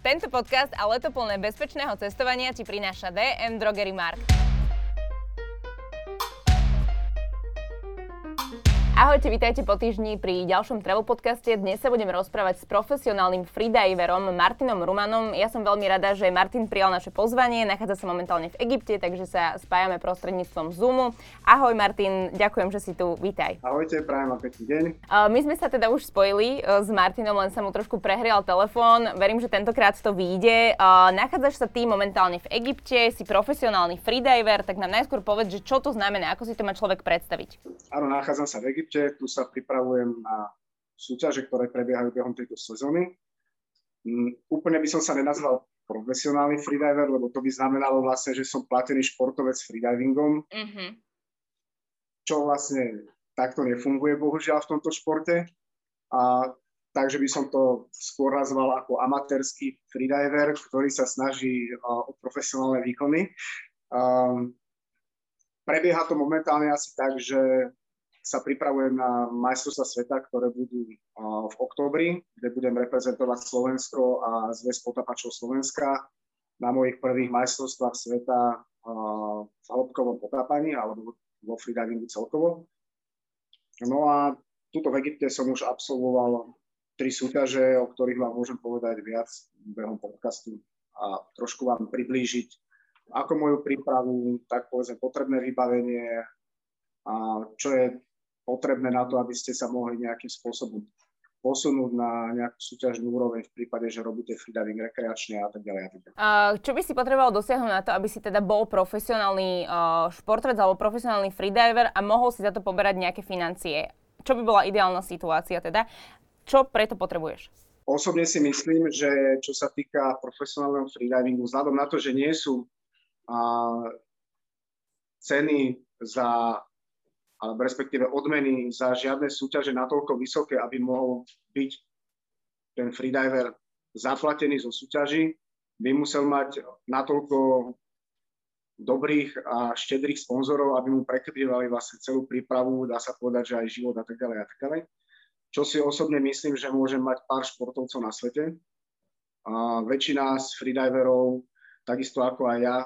Tento podcast a leto plné bezpečného cestovania ti prináša DM Drogerie Markt. Ahojte, vítajte po týždni pri ďalšom travel podcaste. Dnes sa budem rozprávať s profesionálnym freediverom Martinom Rumanom. Ja som veľmi rada, že Martin prijal naše pozvanie. Nachádza sa momentálne v Egypte, takže sa spájame prostredníctvom Zoomu. Ahoj Martin, ďakujem, že si tu. Vítaj. Ahojte, prajem vám pekný deň. My sme sa teda už spojili s Martinom, len sa mu trošku prehrial telefón. Verím, že tentokrát to vyjde. Nachádzaš sa ty momentálne v Egypte, si profesionálny freediver, tak nám najskôr povedz, že čo to znamená, ako si to má človek predstaviť. Áno, nachádzam sa v Egypte, tu sa pripravujem na súťaže, ktoré prebiehajú behom tejto sezóny. Úplne by som sa nenazval profesionálny freediver, lebo to by znamenalo vlastne, že som platený športovec s freedivingom, čo vlastne takto nefunguje bohužiaľ v tomto športe. A takže by som to skôr nazval ako amatérsky freediver, ktorý sa snaží o profesionálne výkony. Prebieha to momentálne asi tak, že sa pripravujem na majstrovstvá sveta, ktoré budú v októbri, kde budem reprezentovať Slovensko a zväz potápačov Slovenska na mojich prvých majstrovstvách sveta v hĺbkovom potápaní alebo vo freedivingu celkovo. No a tuto v Egypte som už absolvoval 3 súťaže, o ktorých vám môžem povedať viac behom podcastu a trošku vám priblížiť ako moju prípravu, tak povedzme potrebné vybavenie a čo je potrebné na to, aby ste sa mohli nejakým spôsobom posunúť na nejakú súťažnú úroveň v prípade, že robíte freediving rekreačne a tak ďalej. Čo by si potreboval dosiahnuť na to, aby si teda bol profesionálny športovec alebo profesionálny freediver a mohol si za to poberať nejaké financie? Čo by bola ideálna situácia teda? Čo preto potrebuješ? Osobne si myslím, že čo sa týka profesionálneho freedivingu, vzhľadom na to, že nie sú ceny za alebo respektíve odmeny za žiadne súťaže natoľko vysoké, aby mohol byť ten freediver zaplatený zo súťaží, by musel mať natoľko dobrých a štedrých sponzorov, aby mu prekrývali vlastne celú prípravu, dá sa povedať, že aj život a tak ďalej a tak ďalej. Čo si osobne myslím, že môžem mať pár športovcov na svete. A väčšina z freediverov, takisto ako aj ja,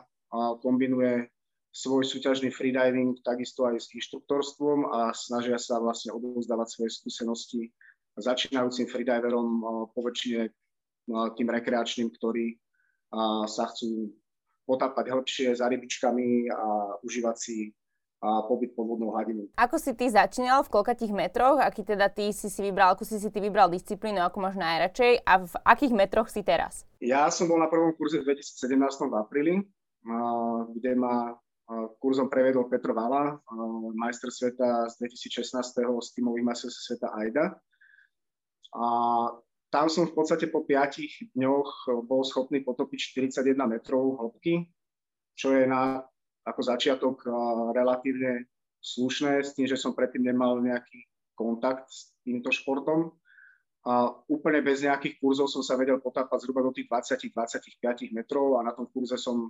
kombinuje svoj súťažný freediving takisto aj s inštruktorstvom a snažia sa vlastne odovzdávať svoje skúsenosti začínajúcim freediverom, poväčšine tým rekreačným, ktorí sa chcú potápať hĺbšie za rybičkami a užívať si pobyt pod vodnou hladinou. Ako si ty začínal, v koľkých metroch, akú si ty vybral disciplínu, ako máš najradšej a v akých metroch si teraz? Ja som bol na prvom kurze v 2017 v apríli, kde ma kurzom prevedol Petr Vala, majster sveta z 2016. z tímových majstrovstiev sveta AIDA. A tam som v podstate po 5 dňoch bol schopný potopiť 41 metrov hĺbky, čo je na ako začiatok relatívne slušné, s tým, že som predtým nemal nejaký kontakt s týmto športom. A úplne bez nejakých kurzov som sa vedel potápať zhruba do tých 20-25 metrov a na tom kurze som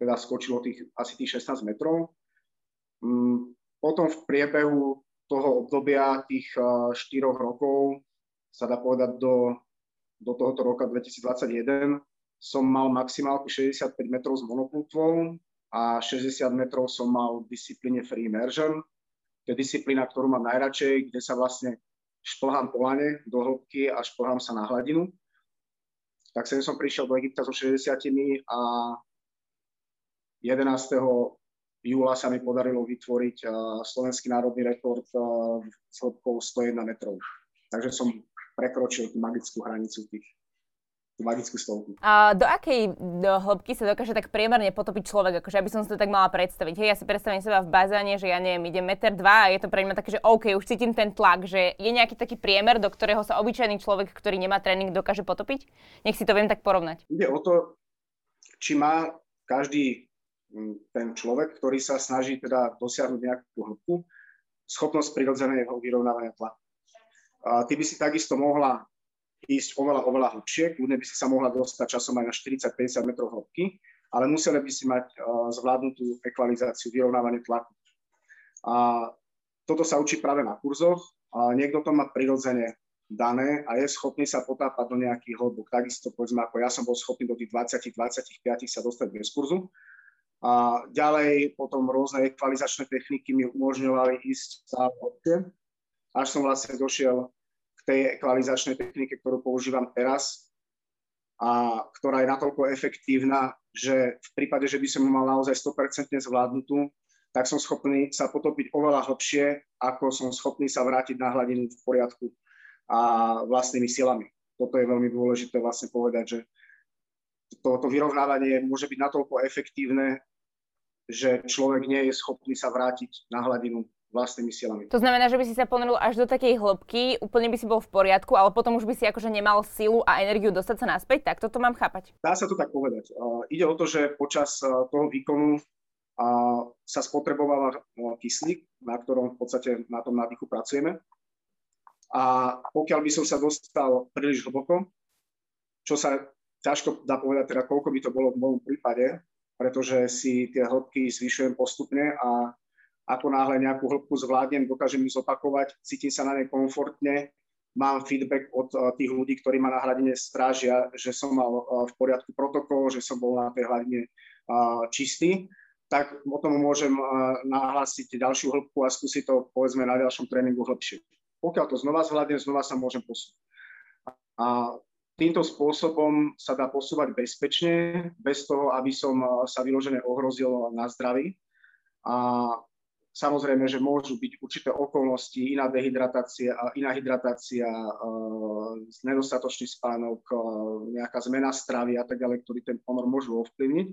teda skočilo asi tých 16 metrov. Potom v priebehu toho obdobia tých 4 rokov, sa dá povedať do tohoto roka 2021, som mal maximálku 65 metrov s monoplutvou a 60 metrov som mal v disciplíne Free Immersion. To je disciplína, ktorú mám najradšej, kde sa vlastne šplhám po lane do hĺbky a šplhám sa na hladinu. Tak sem som prišiel do Egypta so 60 a 11. júla sa mi podarilo vytvoriť slovenský národný rekord s hĺbkou 101 metrov. Takže som prekročil tú magickú hranicu, tú magickú stovku. A do akej hĺbky sa dokáže tak priemerne potopiť človek? Akože, aby som si to tak mala predstaviť. Hej, ja si predstavím seba v bazéne, že ja neviem, idem 1,2 m a je to pre mňa také, že OK, už cítim ten tlak, že je nejaký taký priemer, do ktorého sa obyčajný človek, ktorý nemá tréning, dokáže potopiť? Nech si to viem tak porovnať. Ide o to, či má každý ten človek, ktorý sa snaží teda dosiahnuť nejakú hĺbku, schopnosť prirodzeného vyrovnávania tlaku. Ty by si takisto mohla ísť oveľa hlbšie, kľudne by si sa mohla dostať časom aj na 40-50 metrov hĺbky, ale musela by si mať zvládnutú ekvalizáciu, vyrovnávanie tlaku. Toto sa učí práve na kurzoch. Niekto to má prirodzene dané a je schopný sa potápať do nejakých hĺbok. Takisto povedzme, ako ja som bol schopný do tých 20-25 sa dostať bez kurzu. A ďalej potom rôzne ekvalizačné techniky mi umožňovali ísť stále hlbšie, až som vlastne došiel k tej ekvalizačnej technike, ktorú používam teraz a ktorá je natoľko efektívna, že v prípade, že by som ju mal naozaj 100% zvládnutú, tak som schopný sa potopiť oveľa hlbšie, ako som schopný sa vrátiť na hladinu v poriadku a vlastnými silami. Toto je veľmi dôležité vlastne povedať, že toto vyrovnávanie môže byť natoľko efektívne, že človek nie je schopný sa vrátiť na hladinu vlastnými silami. To znamená, že by si sa ponoril až do takej hĺbky, úplne by si bol v poriadku, ale potom už by si akože nemal silu a energiu dostať sa naspäť, tak toto mám chápať. Dá sa to tak povedať. Ide o to, že počas toho výkonu sa spotrebováva kyslík, na ktorom v podstate na tom nádychu pracujeme. A pokiaľ by som sa dostal príliš hlboko, čo sa ťažko dá povedať teda, koľko by to bolo v mojom prípade, pretože si tie hĺbky zvyšujem postupne a ako náhle nejakú hĺbku zvládnem, dokážem ju zopakovať, cítim sa na nej komfortne, mám feedback od tých ľudí, ktorí ma na hladine strážia, že som mal v poriadku protokol, že som bol na tej hladine čistý, tak potom môžem nahlásiť ďalšiu hĺbku a skúsiť to, povedzme, na ďalšom tréningu hĺbšie. Pokiaľ to znova zvládnem, znova sa môžem posúvať. A týmto spôsobom sa dá posúvať bezpečne, bez toho, aby som sa vyložene ohrozil na zdraví. A samozrejme, že môžu byť určité okolnosti, iná dehydratácia, iná hydratácia, nedostatočný spánok, nejaká zmena stravy a tak ďalej, ktorý ten ponor môžu ovplyvniť.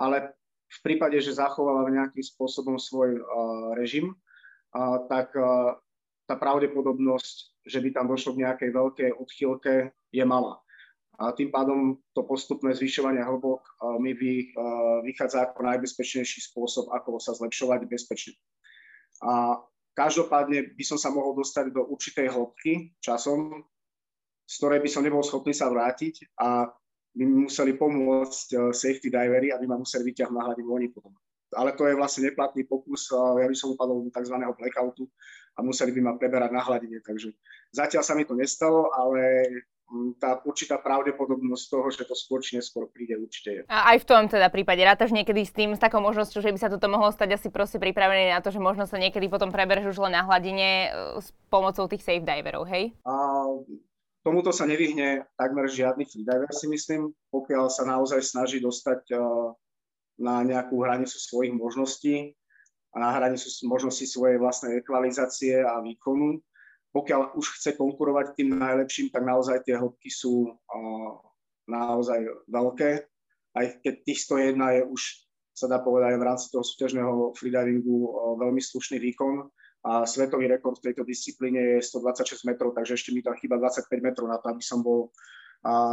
Ale v prípade, že zachovala nejakým spôsobom svoj režim, tak tá pravdepodobnosť, že by tam došlo k nejakej veľkej odchýlke, je malá. A tým pádom to postupné zvyšovanie hĺbok mi vychádza ako najbezpečnejší spôsob, ako sa zlepšovať bezpečne. A každopádne by som sa mohol dostať do určitej hĺbky časom, z ktorej by som nebol schopný sa vrátiť a by mi museli pomôcť safety diveri, aby ma museli vyťahnuť na hladinu oni potom. Ale to je vlastne neplatný pokus, ja by som upadol do tzv. Blackoutu a museli by ma preberať na hladine. Takže zatiaľ sa mi to nestalo, ale tá určitá pravdepodobnosť toho, že to skôr či neskôr príde, určite je. A aj v tom teda prípade rátaš niekedy s tým, s takou možnosťou, že by sa toto mohlo stať, asi proste pripravený na to, že možno sa niekedy potom prebereš už len na hladine s pomocou tých safe diverov, hej? A tomuto sa nevyhne takmer žiadny free diver, si myslím, pokiaľ sa naozaj snaží dostať na nejakú hranicu svojich možností a na hranicu možností svojej vlastnej ekvalizácie a výkonu. Pokiaľ už chce konkurovať tým najlepším, tak naozaj tie hĺbky sú naozaj veľké. Aj keď tých 101 je už, sa dá povedať, v rámci toho súťažného freedivingu veľmi slušný výkon. A svetový rekord v tejto disciplíne je 126 metrov, takže ešte mi tam chýba 25 metrov na to, aby som bol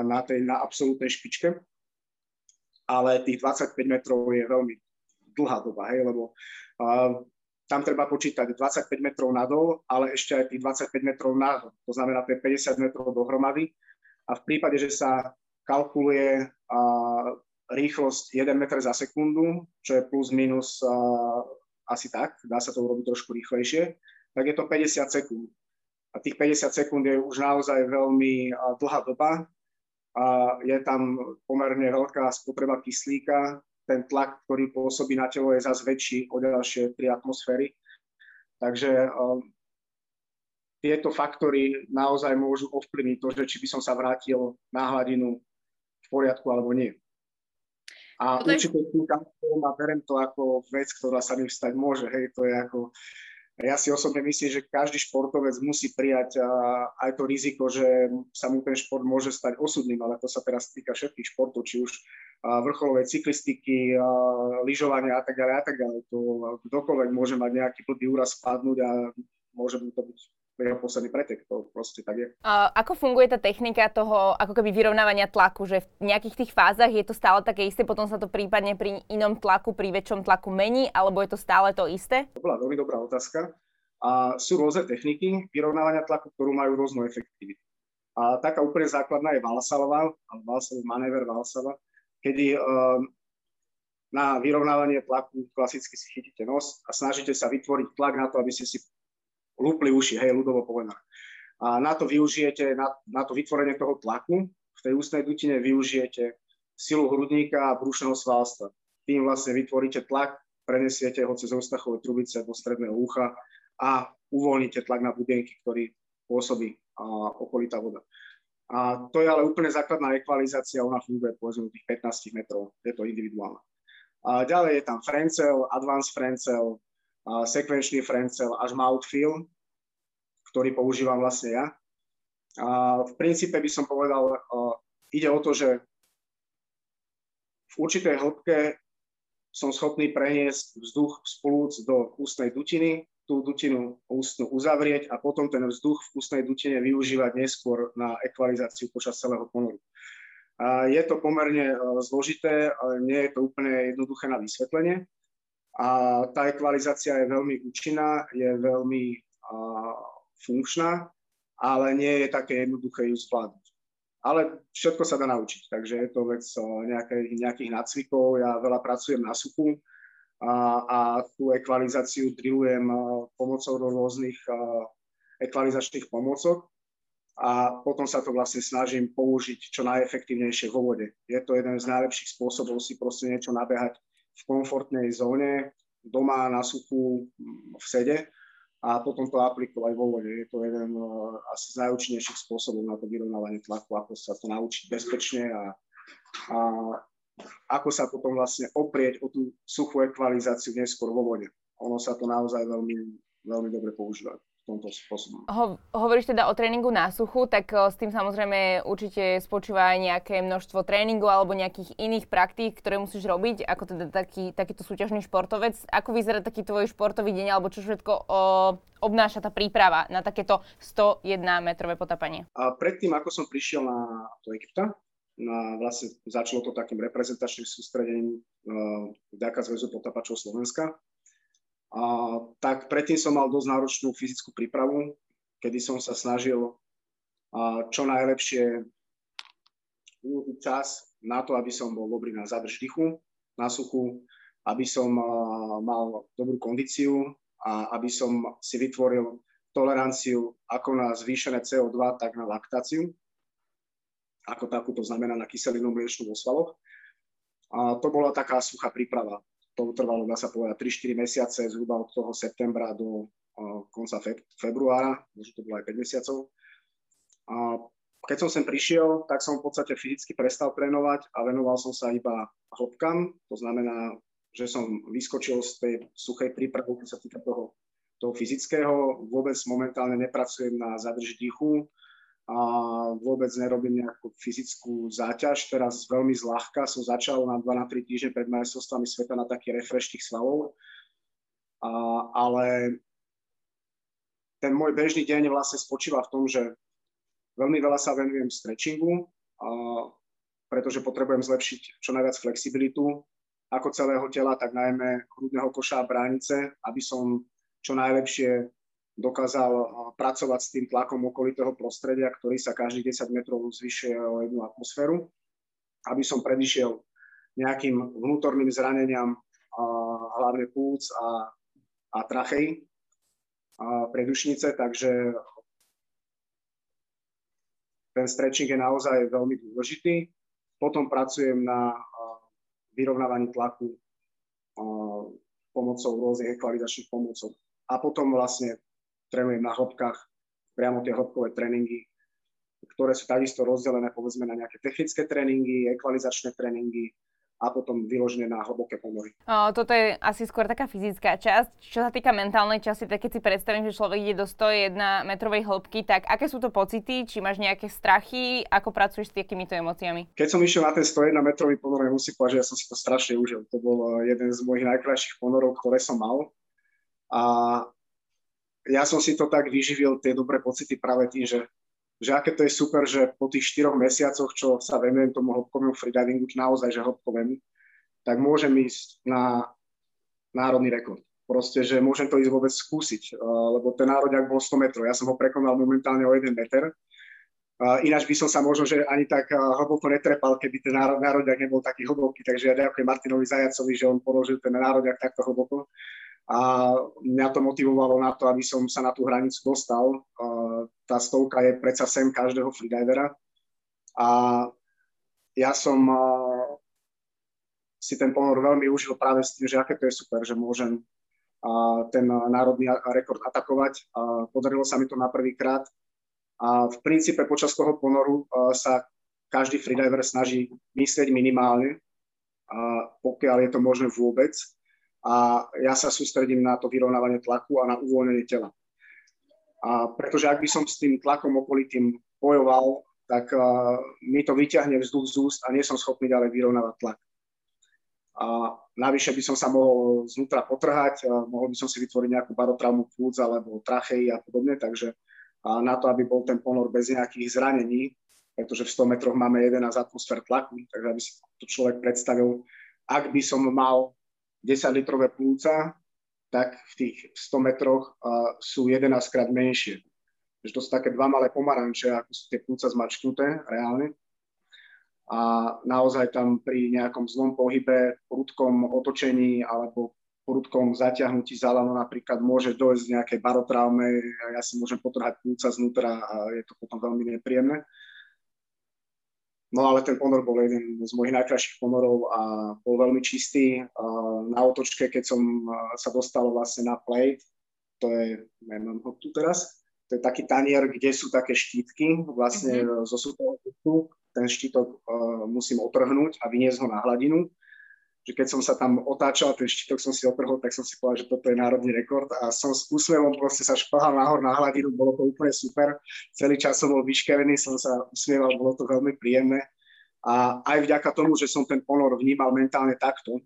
na absolútnej špičke. Ale tých 25 metrov je veľmi dlhá doba, hej, lebo tam treba počítať 25 metrov nadol, ale ešte aj tých 25 metrov nadol. To znamená, to je 50 metrov dohromady. A v prípade, že sa kalkuluje rýchlosť 1 meter za sekundu, čo je plus minus asi tak, dá sa to urobiť trošku rýchlejšie, tak je to 50 sekúnd. A tých 50 sekúnd je už naozaj veľmi dlhá doba. Je tam pomerne veľká spotreba kyslíka, ten tlak, ktorý pôsobí na telo, je zase väčší o ďalšie 3 atmosféry. Takže tieto faktory naozaj môžu ovplyvniť to, že či by som sa vrátil na hladinu v poriadku alebo nie. A určite tým kanálom a berem to ako vec, ktorá sa mi vstať môže. Hej, to je ako, ja si osobne myslím, že každý športovec musí prijať aj to riziko, že sa mu ten šport môže stať osudným, ale to sa teraz týka všetkých športov, či už vrcholovej cyklistiky, lyžovania a tak ďalej a tak ďalej. Kdokoľvek môže mať nejaký blbý úraz, spadnúť a môže mu to byť jeho posledný pretek, to proste tak je. Ako funguje tá technika toho ako keby vyrovnávania tlaku, že v nejakých tých fázach je to stále také isté, potom sa to prípadne pri inom tlaku, pri väčšom tlaku mení, alebo je to stále to isté? To bola veľmi dobrá otázka. A sú rôzne techniky vyrovnávania tlaku, ktorú majú rôznu efektivitu. A taká úplne základná je Valsalva, manéver Valsalva, kedy na vyrovnávanie tlaku klasicky si chytíte nos a snažíte sa vytvoriť tlak na to, aby ste si lúpli uši, hej, ľudovo povedané. a na to využijete, na to vytvorenie toho tlaku v tej ústnej dutine využijete silu hrudníka a brušného svalstva. Tým vlastne vytvoríte tlak, prenesiete ho cez ústachové trubice do stredného ucha a uvoľníte tlak na budienky, ktorý pôsobí okolitá voda. A to je ale úplne základná ekvalizácia, ona funguje povedzme tých 15 metrov, je to individuálne. A ďalej je tam Frenzel, Advanced Frenzel, sekvenčný Frenzel až Mouthfeel, ktorý používam vlastne ja. A v princípe by som povedal, ide o to, že v určitej hĺbke som schopný preniesť vzduch z plúc do ústnej dutiny, tú dutinu ústnu uzavrieť a potom ten vzduch v ústnej dutine využívať neskôr na ekvalizáciu počas celého ponoru. A je to pomerne zložité, ale nie je to úplne jednoduché na vysvetlenie. A tá ekvalizácia je veľmi účinná, je veľmi funkčná, ale nie je také jednoduché ju zvládnuť. Ale všetko sa dá naučiť, takže je to vec nejakých nácvikov. Ja veľa pracujem na suchu a tú ekvalizáciu drillujem pomocou rôznych ekvalizačných pomocok. A potom sa to vlastne snažím použiť čo najefektívnejšie vo vode. Je to jeden z najlepších spôsobov si proste niečo nabehať v komfortnej zóne, doma, na suchu, v sede a potom to aplikovať vo vode. Je to jeden asi z najúčinnejších spôsobov na to vyrovnávanie tlaku, ako sa to naučiť bezpečne a ako sa potom vlastne oprieť o tú suchú ekvalizáciu neskôr vo vode. Ono sa to naozaj veľmi, veľmi dobre používa. Hovoríš teda o tréningu na suchu, tak s tým samozrejme určite spočíva aj nejaké množstvo tréningov alebo nejakých iných praktík, ktoré musíš robiť, ako teda takýto súťažný športovec. Ako vyzerá taký tvoj športový deň, alebo čo všetko obnáša tá príprava na takéto 101-metrové potápanie? A predtým, ako som prišiel do Egypta, vlastne začalo to takým reprezentačným sústredením vďaka Zväzu potápačov Slovenska. Tak predtým som mal dosť náročnú fyzickú prípravu, kedy som sa snažil čo najlepšie urobiť čas na to, aby som bol dobrý na zadrž dýchu, na suchu, aby som mal dobrú kondíciu a aby som si vytvoril toleranciu ako na zvýšené CO2, tak na laktáciu, ako takú, to znamená na kyselinu mliečnú vo svaloch. To bola taká suchá príprava. To trvalo, dá sa povedať, 3-4 mesiace, zhruba od toho septembra do konca februára, možno to bolo aj 5 mesiacov. Keď som sem prišiel, tak som v podstate fyzicky prestal trénovať a venoval som sa iba hĺbkam. To znamená, že som vyskočil z tej suchej prípravy, keď sa týka toho fyzického. Vôbec momentálne nepracujem na zadrž dýchu a vôbec nerobím nejakú fyzickú záťaž. Teraz veľmi zľahka som začal na 2-3 týždne pred majstrovstvami sveta na taký refresh tých svalov. Ale ten môj bežný deň vlastne spočíva v tom, že veľmi veľa sa venujem stretchingu, pretože potrebujem zlepšiť čo najviac flexibilitu ako celého tela, tak najmä hrudného koša a bránice, aby som čo najlepšie dokázal pracovať s tým tlakom okolitého prostredia, ktorý sa každých 10 metrov zvyšuje o jednu atmosféru, aby som predišiel nejakým vnútorným zraneniam hlavne plúc a trachej predušnice, takže ten stretching je naozaj veľmi dôležitý. Potom pracujem na vyrovnávaní tlaku pomocou rôznych ekvalizačných pomocov a potom vlastne trénujem na hĺbkach, priamo tie hĺbkové tréningy, ktoré sú takisto rozdelené povedzme na nejaké technické tréningy, ekvalizačné tréningy a potom vyložené na hlboké ponory. Toto je asi skôr taká fyzická časť. Čo sa týka mentálnej časti, tak keď si predstavím, že človek ide do 101 metrovej hĺbky, tak aké sú to pocity? Či máš nejaké strachy? Ako pracuješ s takýmito emóciami? Keď som išiel na ten 101 metrový ponor, musím povedať, že ja som si to strašne užil. To bol jeden z mojich najkrajších ponorov, ktoré som mal. Ja som si to tak vyživil, tie dobré pocity práve tým, že aké to je super, že po tých 4 mesiacoch, čo sa venujem tomu hĺbkovému freedivingu, naozaj, že hĺbkovému, tak môžem ísť na národný rekord. Proste, že môžem to ísť vôbec skúsiť, lebo ten národňák bol 100 metrov. Ja som ho prekonal momentálne o 1 meter. Ináč by som sa možno, že ani tak hlboko netrepal, keby ten národňák nebol taký hlboký. Takže ja ďakujem Martinovi Zajacovi, že on položil ten národňák takto hlboko. A mňa to motivovalo na to, aby som sa na tú hranicu dostal. Tá stovka je predsa sen každého freedivera. A ja som si ten pohor veľmi užil práve s tým, že aké to je super, že môžem ten národný rekord atakovať. Podarilo sa mi to na prvýkrát. A v princípe počas toho ponoru sa každý freediver snaží myslieť minimálne, pokiaľ je to možné vôbec. A ja sa sústredím na to vyrovnávanie tlaku a na uvoľnenie tela. A pretože ak by som s tým tlakom okolitým bojoval, tak mi to vyťahne vzduch z úst a nie som schopný ďalej vyrovnávať tlak. A navyše by som sa mohol znútra potrhať, mohol by som si vytvoriť nejakú barotraumu pľúc alebo trachei a podobne, takže na to, aby bol ten ponor bez nejakých zranení, pretože v 100 metroch máme 11 atmosfér tlaku, takže aby si to človek predstavil, ak by som mal 10-litrové plúca, tak v tých 100 metroch sú 11-krát menšie. Takže to sú také dva malé pomaranče, ako sú tie plúca zmačknuté reálne. A naozaj tam pri nejakom zlom pohybe, prudkom otočení alebo prudkom zatiahnutí za lano napríklad môže dojsť k nejakej barotraume, ja si môžem potrhať plúca znútra a je to potom veľmi nepríjemné. No ale ten ponor bol jeden z mojich najkrajších ponorov a bol veľmi čistý. Na otočke, keď som sa dostal vlastne na plate, to je, nemám ho tu teraz, to je taký tanier, kde sú také štítky, vlastne zo súteho kutu, ten štítok musím otrhnúť a vyniesť ho na hladinu. Že keď som sa tam otáčal, ten štítok som si otrhol, tak som si povedal, že toto je národný rekord a som s úsmevom proste sa šplhal nahor na hladinu, bolo to úplne super. Celý čas som bol vyškerený, som sa usmieval, bolo to veľmi príjemné. A aj vďaka tomu, že som ten ponor vnímal mentálne takto,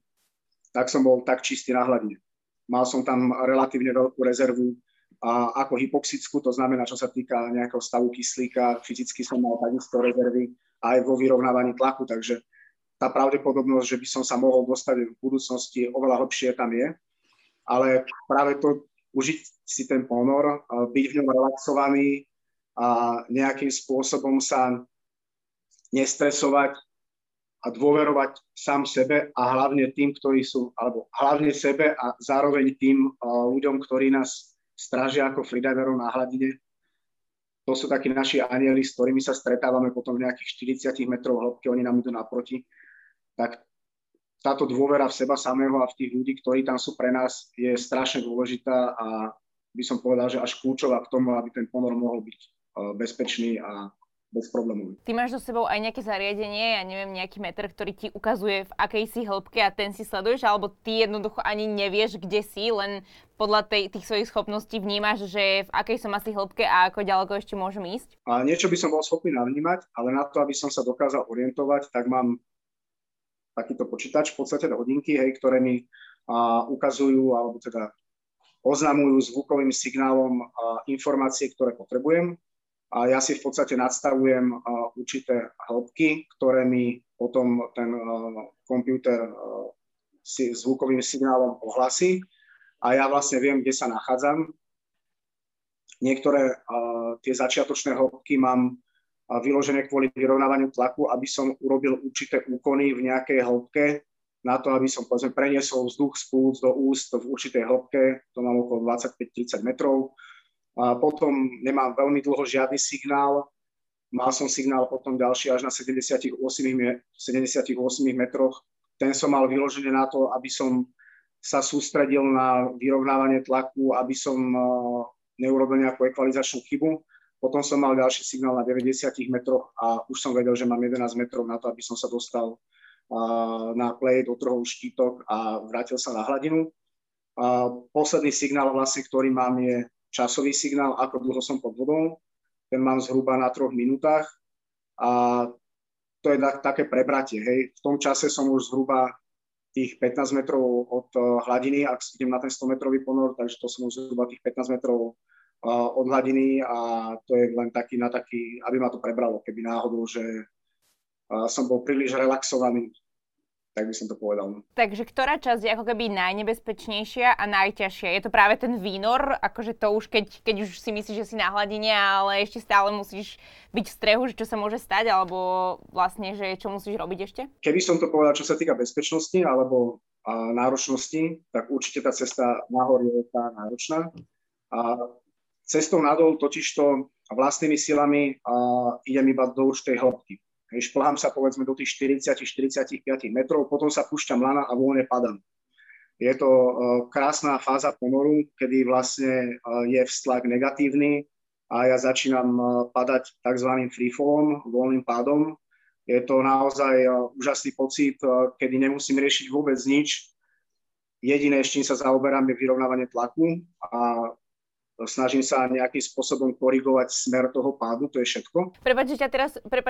tak som bol tak čistý na hladine. Mal som tam relatívne veľkú rezervu a ako hypoxickú, to znamená, čo sa týka nejakého stavu kyslíka, fyzicky som mal takisto rezervy aj vo vyrovnávaní tlaku, takže tá pravdepodobnosť, že by som sa mohol dostať v budúcnosti, oveľa hlbšie tam je. Ale práve to, užiť si ten ponor, byť v ňom relaxovaný a nejakým spôsobom sa nestresovať a dôverovať sám sebe a hlavne tým, ktorí sú, alebo hlavne sebe a zároveň tým ľuďom, ktorí nás strážia ako freediverov na hladine. To sú takí naši anieli, s ktorými sa stretávame potom v nejakých 40 metrov hĺbky, oni nám idú naproti. Tak táto dôvera v seba samého a v tých ľudí, ktorí tam sú pre nás, je strašne dôležitá a by som povedal, že až kľúčová k tomu, aby ten ponor mohol byť bezpečný a bez problémov. Ty máš so sebou aj nejaké zariadenie, ja neviem, nejaký meter, ktorý ti ukazuje, v akej si hĺbke a ten si sleduješ, alebo ty jednoducho ani nevieš, kde si, len podľa tých svojich schopností vnímaš, že v akej som asi hĺbke a ako ďaleko ešte môžem ísť? A niečo by som bol schopný navnímať, ale na to, aby som sa dokázal orientovať, tak mám takýto počítač, v podstate hodinky, hej, ktoré mi ukazujú, alebo teda oznamujú zvukovým signálom informácie, ktoré potrebujem. A ja si v podstate nadstavujem určité hĺbky, ktoré mi potom ten počítač si zvukovým signálom ohlasí. A ja vlastne viem, kde sa nachádzam. Niektoré tie začiatočné hĺbky mám vyložené kvôli vyrovnávaniu tlaku, aby som urobil určité úkony v nejakej hĺbke, na to, aby som povedzme preniesol vzduch z plúc do úst v určitej hĺbke, to mám okolo 25-30 metrov. A potom nemám veľmi dlho žiadny signál. Mal som signál potom ďalší až na 78 metroch. Ten som mal vyložené na to, aby som sa sústredil na vyrovnávanie tlaku, aby som neurobil nejakú ekvalizačnú chybu. Potom som mal ďalší signál na 90 metroch a už som vedel, že mám 11 metrov na to, aby som sa dostal na plate, otrhol štítok a vrátil sa na hladinu. Posledný signál, vlastne, ktorý mám, je časový signál, ako dlho som pod vodou. Ten mám zhruba na 3 minútach a to je také prebratie. Hej. V tom čase som už zhruba tých 15 metrov od hladiny, ak idem na ten 100-metrový ponor, takže to som už zhruba tých 15 metrov od hladiny a to je len taký na taký, aby ma to prebralo, keby náhodou, že som bol príliš relaxovaný. Tak by som to povedal. Takže ktorá časť je ako keby najnebezpečnejšia a najťažšia? Je to práve ten výnor, akože to už keď už si myslíš, že si na hladine, ale ešte stále musíš byť v strehu, že čo sa môže stať, alebo vlastne, že čo musíš robiť ešte? Keby som to povedal, čo sa týka bezpečnosti, alebo náročnosti, tak určite tá cesta nahor je tá náročná. A cestou nadol totižto vlastnými silami idem iba do určitej hĺbky. Šplhám sa povedzme do tých 40-45 metrov, potom sa púšťam lana a voľne padám. Je to krásna fáza ponoru, kedy vlastne je vztlak negatívny a ja začínam padať tzv. Freefallom, voľným pádom. Je to naozaj úžasný pocit, kedy nemusím riešiť vôbec nič. Jediné, s čím sa zaoberám, je vyrovnávanie tlaku a snažím sa nejakým spôsobom korigovať smer toho pádu, to je všetko. Prepáč,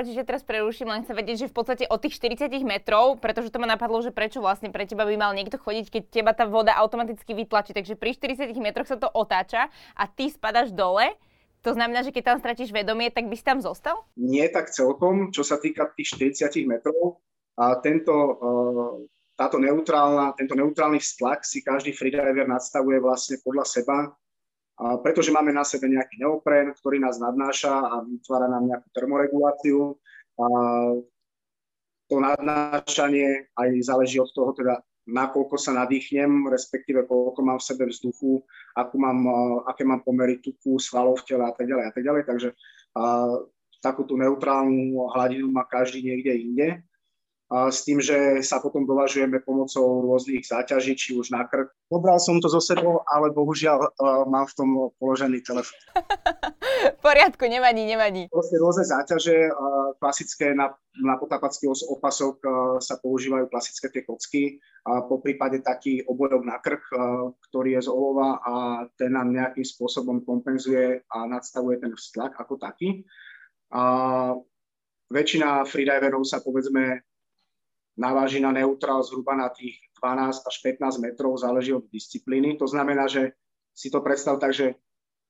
že ťa teraz preruším, len chcem vedieť, že v podstate od tých 40 metrov, pretože to ma napadlo, že prečo vlastne pre teba by mal niekto chodiť, keď teba tá voda automaticky vytlačí. Takže pri 40 metroch sa to otáča a ty spadaš dole. To znamená, že keď tam stratíš vedomie, tak by si tam zostal? Nie tak celkom, čo sa týka tých 40 metrov. A tento neutrálny vztlak si každý freediver nadstavuje vlastne podľa seba, pretože máme na sebe nejaký neopren, ktorý nás nadnáša a vytvára nám nejakú termoreguláciu. A to nadnášanie aj záleží od toho, teda, nakoľko sa nadýchnem, respektíve koľko mám v sebe vzduchu, aké mám pomery tuku, svalov tela a tak ďalej. Takže takúto neutrálnu hladinu má každý niekde inde. S tým, že sa potom dovažujeme pomocou rôznych záťaží, či už na krk. Pobral som to zo sebou, ale bohužiaľ mám v tom položený telefón. V poriadku, nevadí. Proste rôzne záťaže, klasické na potápacký opasok sa používajú klasické tie kocky, po prípade taký obojok na krk, ktorý je z olova a ten nám nejakým spôsobom kompenzuje a nadstavuje ten vztlak ako taký. Väčšina freediverov sa povedzme naváži na neutrál zhruba na tých 12 až 15 metrov, záleží od disciplíny. To znamená, že si to predstav tak, že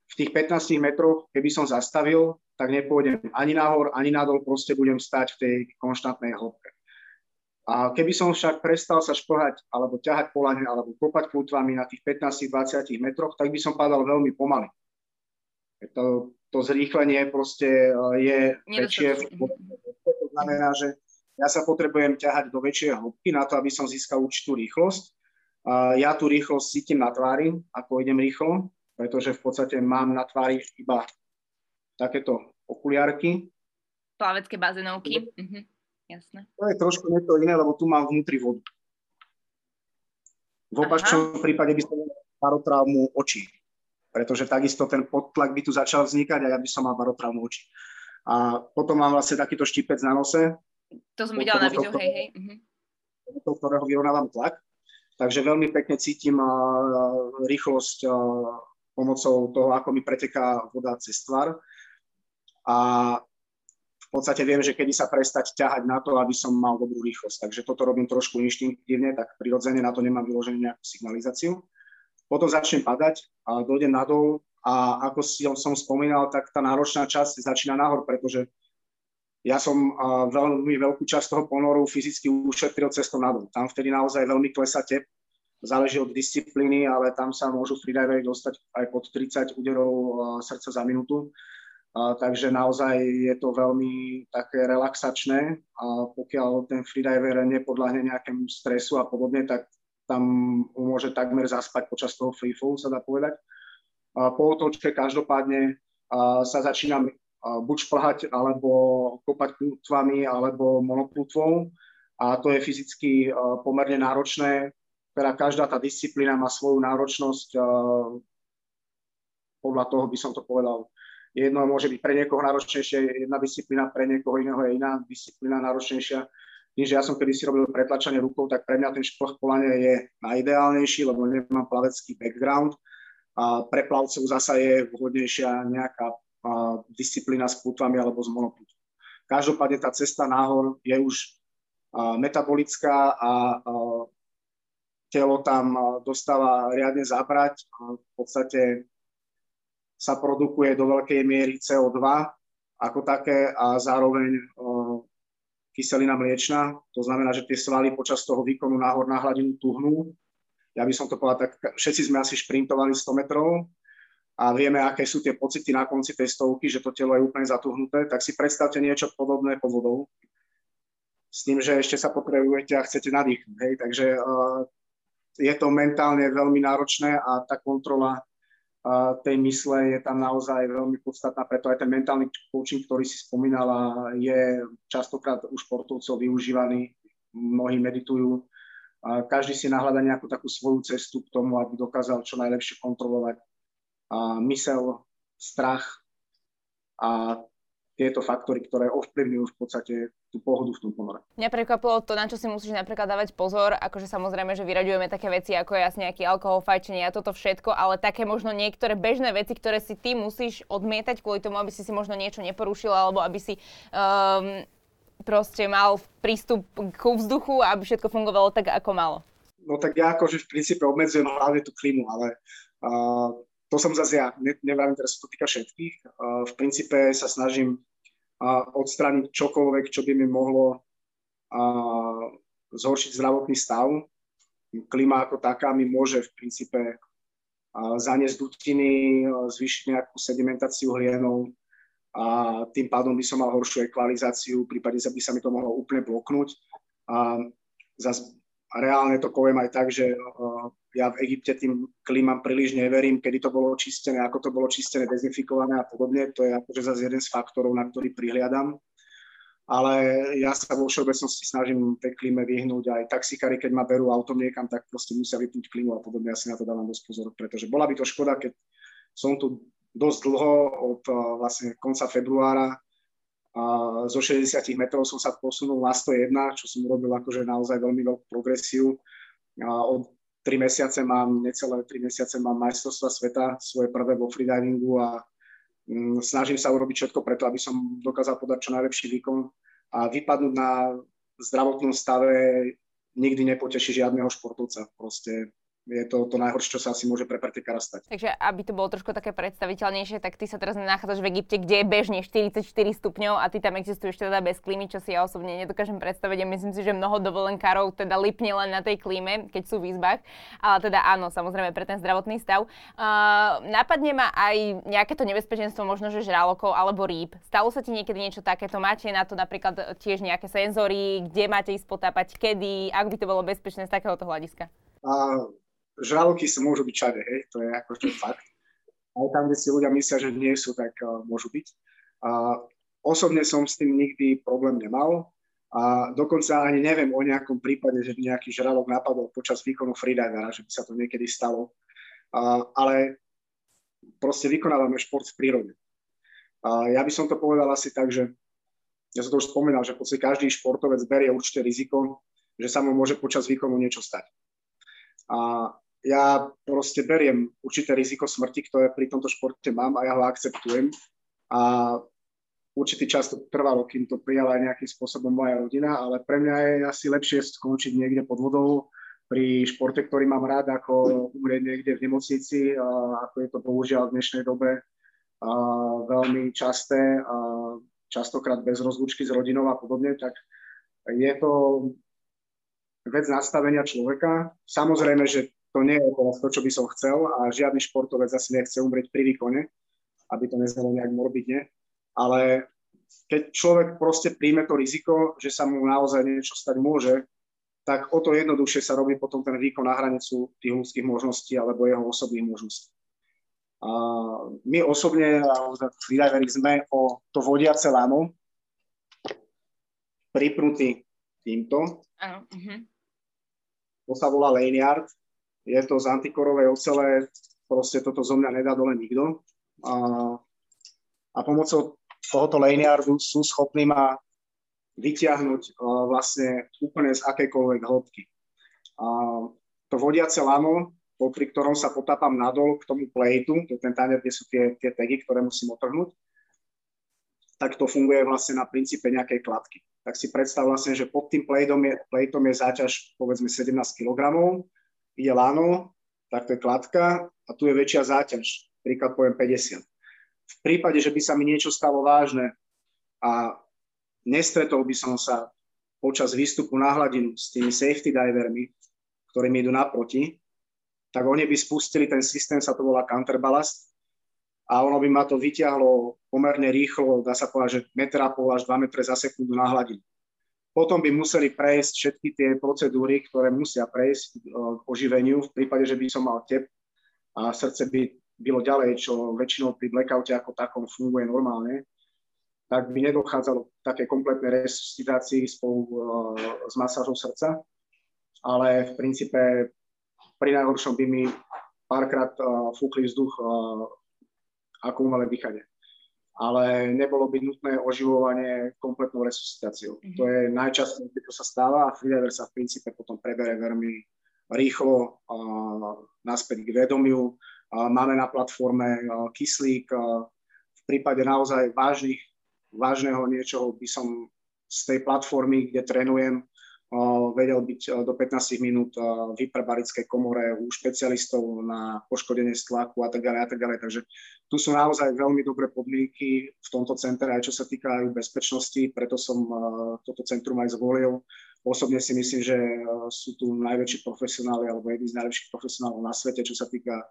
v tých 15 metroch, keby som zastavil, tak nepôjdem ani nahor, ani nadol, proste budem stať v tej konštantnej hĺbke. A keby som však prestal sa šplhať, alebo ťahať po lane, alebo kopať kľútvami na tých 15-20 metroch, tak by som padal veľmi pomaly. To zrýchlenie proste je väčšie. To znamená, že ja sa potrebujem ťahať do väčšej hĺbky na to, aby som získal určitú rýchlosť. Ja tú rýchlosť cítim na tvári, ako idem rýchlo, pretože v podstate mám na tvári iba takéto okuliarky. Plavecké bazénovky. Mhm, jasné. To je trošku niečo iné, lebo tu mám vnútri vodu. V opačnom prípade by som mal barotraumu očí, pretože takisto ten podtlak by tu začal vznikať a ja by som mal barotraumu očí. A potom mám vlastne takýto štipec na nose. To som videla na videu, hej. To, ktorého vyrovnávam tlak. Takže veľmi pekne cítim rýchlosť pomocou toho, ako mi preteká voda cez tvár. A v podstate viem, že kedy sa prestať ťahať na to, aby som mal dobrú rýchlosť. Takže toto robím trošku inštinktívne, tak prirodzene na to nemám vyloženú nejakú signalizáciu. Potom začnem padať a dojdem nadol a ako som spomínal, tak tá náročná časť začína nahor, pretože ja som veľmi veľkú časť toho ponoru fyzicky ušetril cestou nadol. Tam vtedy naozaj veľmi klesá tep, záleží od disciplíny, ale tam sa môžu freediveri dostať aj pod 30 úderov srdca za minútu. Takže naozaj je to veľmi také relaxačné. A pokiaľ ten freediver nepodľahne nejakému stresu a podobne, tak tam môže takmer zaspať počas toho freefallu, sa dá povedať. Po otočke každopádne sa začínam buď šplhať, alebo kopať kľútvami, alebo monokľútvou. A to je fyzicky pomerne náročné. Teda každá tá disciplína má svoju náročnosť. Podľa toho by som to povedal. Jedno môže byť pre niekoho náročnejšie, jedna disciplína, pre niekoho iného je iná disciplína náročnejšia. Tým, že ja som kedy si robil pretlačanie rukou, tak pre mňa ten šplh po lane je najideálnejší, lebo nemám plavecký background. A pre plavcov zasa je vhodnejšia nejaká disciplína s pútvami alebo s monopútom. Každopádne tá cesta nahor je už metabolická a telo tam dostáva riadne zabrať. V podstate sa produkuje do veľkej miery CO2 ako také a zároveň kyselina mliečna. To znamená, že tie svaly počas toho výkonu nahor na hladinu tuhnú. Ja by som to povedal tak, všetci sme asi šprintovali 100 metrov, a vieme, aké sú tie pocity na konci tej stovky, že to telo je úplne zatuhnuté, tak si predstavte niečo podobné pod vodou, s tým, že ešte sa potrebujete a chcete nadýchnuť. Hej? Takže je to mentálne veľmi náročné a tá kontrola tej mysle je tam naozaj veľmi podstatná, preto aj ten mentálny coaching, ktorý si spomínala, je častokrát u športovcov využívaný, mnohí meditujú, každý si nahľada nejakú takú svoju cestu k tomu, aby dokázal čo najlepšie kontrolovať myseľ, strach a tieto faktory, ktoré ovplyvňujú v podstate tú pohodu v tom ponore. Mňa prekvapilo to, na čo si musíš napríklad dávať pozor, akože samozrejme, že vyraďujeme také veci, ako je asi nejaký alkohol, fajčenie a toto všetko, ale také možno niektoré bežné veci, ktoré si ty musíš odmietať kvôli tomu, aby si si možno niečo neporušila, alebo aby si proste mal prístup k vzduchu, aby všetko fungovalo tak, ako malo. No tak ja akože v princípe obmedzujem hlavne tú klimu, ale... To som zase ja, nevravím teraz, to týka všetkých. V princípe sa snažím odstrániť čokoľvek, čo by mi mohlo zhoršiť zdravotný stav. Klima ako taká mi môže v princípe zaniesť dutiny, zvýšiť nejakú sedimentáciu hlienov a tým pádom by som mal horšiu ekvalizáciu, prípadne by sa mi to mohlo úplne bloknúť. Zase reálne to poviem aj tak, že ja v Egypte tým klímam príliš neverím, kedy to bolo čistené, ako to bolo čistené, dezinfikované a podobne. To je akože zase jeden z faktorov, na ktorý prihliadam. Ale ja sa vo všeobecnosti snažím tej klíme vyhnúť. Aj taxikári, keď ma berú autom niekam, tak proste musia vypnúť klímu a podobne. Ja si na to dávam dosť pozor, pretože bola by to škoda, keď som tu dosť dlho, od vlastne konca februára, zo 60 metrov som sa posunul na 101, čo som urobil akože naozaj veľmi veľkú progresiu. Od 3 mesiace mám, necelé 3 mesiace mám majstrovstva sveta, svoje prvé vo freedivingu a snažím sa urobiť všetko preto, aby som dokázal podať čo najlepší výkon a vypadnúť na zdravotnom stave nikdy nepoteší žiadneho športovca. Proste je to najhoršie, čo sa asi môže pre pretekára stať. Takže aby to bolo trošku také predstaviteľnejšie, tak ty sa teraz nachádzaš v Egypte, kde je bežne 44 stupňov a ty tam existuješ teda bez klímy, čo si ja osobne nedokážem predstaviť. A myslím si, že mnoho dovolenkárov teda lipne len na tej klíme, keď sú v izbách. Ale teda áno, samozrejme pre ten zdravotný stav. Napadne ma aj nejaké to nebezpečenstvo, možno že žralokov alebo rýb. Stalo sa ti niekedy niečo takéto? Máte na to napríklad tiež nejaké senzory, kde máte ísť potápať, kedy, ak by to bolo bezpečné z takéhoto hľadiska? Žraloky sa môžu byť všade, hej, to je akože fakt. Aj tam, kde si ľudia myslia, že nie sú, tak môžu byť. Osobne som s tým nikdy problém nemal. Dokonca ani neviem o nejakom prípade, že nejaký žralok napadol počas výkonu freedivera, že by sa to niekedy stalo. Ale proste vykonávame šport v prírode. Ja by som to povedal asi tak, že ja som to už spomínal, že podstate každý športovec berie určité riziko, že sa mu môže počas výkonu niečo stať. A ja proste beriem určité riziko smrti, ktoré pri tomto športe mám a ja ho akceptujem. A určitý čas to trvalo, kým to prijala aj nejakým spôsobom moja rodina, ale pre mňa je asi lepšie skončiť niekde pod vodou pri športe, ktorý mám rád, ako umrieť niekde v nemocnici, ako je to bohužiaľ v dnešnej dobe veľmi časté, častokrát bez rozlúčky s rodinou a podobne, tak je to vec nastavenia človeka. Samozrejme, že to nie je to, čo by som chcel a žiadny športovec asi nechce umrieť pri výkone, aby to neznelo nejak morbidne, ale keď človek proste príjme to riziko, že sa mu naozaj niečo stať môže, tak o to jednoduchšie sa robí potom ten výkon na hranicu tých ľudských možností alebo jeho osobných možností. A my osobne, freediveri sme o to vodiace lano pripnutí týmto. Áno, to sa volá lanyard, je to z antikorovej ocele, proste toto zo mňa nedá dole nikto. A pomocou tohoto lanyardu sú schopní ma vytiahnuť vlastne úplne z akejkoľvek hĺbky. To vodiace lano, pri ktorom sa potápam nadol k tomu plejtu, to je ten tanier, kde sú tie tagy, ktoré musím otrhnúť, tak to funguje vlastne na princípe nejakej kladky. Tak si predstav vlastne, že pod tým plejtom je záťaž povedzme 17 kg, ide lano, tak to je kladka a tu je väčšia záťaž, príklad poviem 50. V prípade, že by sa mi niečo stalo vážne a nestretol by som sa počas výstupu na hladinu s tými safety divermi, ktorí mi idú naproti, tak oni by spustili ten systém, sa to volá counterballast, a ono by ma to vyťahlo pomerne rýchlo, dá sa povedať, že 1,5 m až 2 m za sekundu na hladinu. Potom by museli prejsť všetky tie procedúry, ktoré musia prejsť po živeniu. V prípade, že by som mal tep a srdce by bylo ďalej, čo väčšinou pri blackoute ako takom funguje normálne, tak by nedochádzalo k také kompletnej resuscitácii spolu s masážou srdca. Ale v princípe pri najhoršom by mi párkrát fúkli vzduch ako umelé dýchanie. Ale nebolo by nutné oživovanie kompletnou resuscitáciou. To je najčastejšie, keď to sa stáva a freediver sa v princípe potom prebere veľmi rýchlo naspäť k vedomiu. Máme na platforme kyslík. V prípade naozaj vážneho niečoho by som z tej platformy, kde trénujem, vedel byť do 15 minút v hyperbarickej komore u špecialistov na poškodenie stlaku a tak ďalej. Takže tu sú naozaj veľmi dobré podmienky v tomto centre, aj čo sa týka aj bezpečnosti, preto som toto centrum aj zvolil. Osobne si myslím, že sú tu najväčší profesionáli alebo jedni z najlepších profesionálov na svete, čo sa týka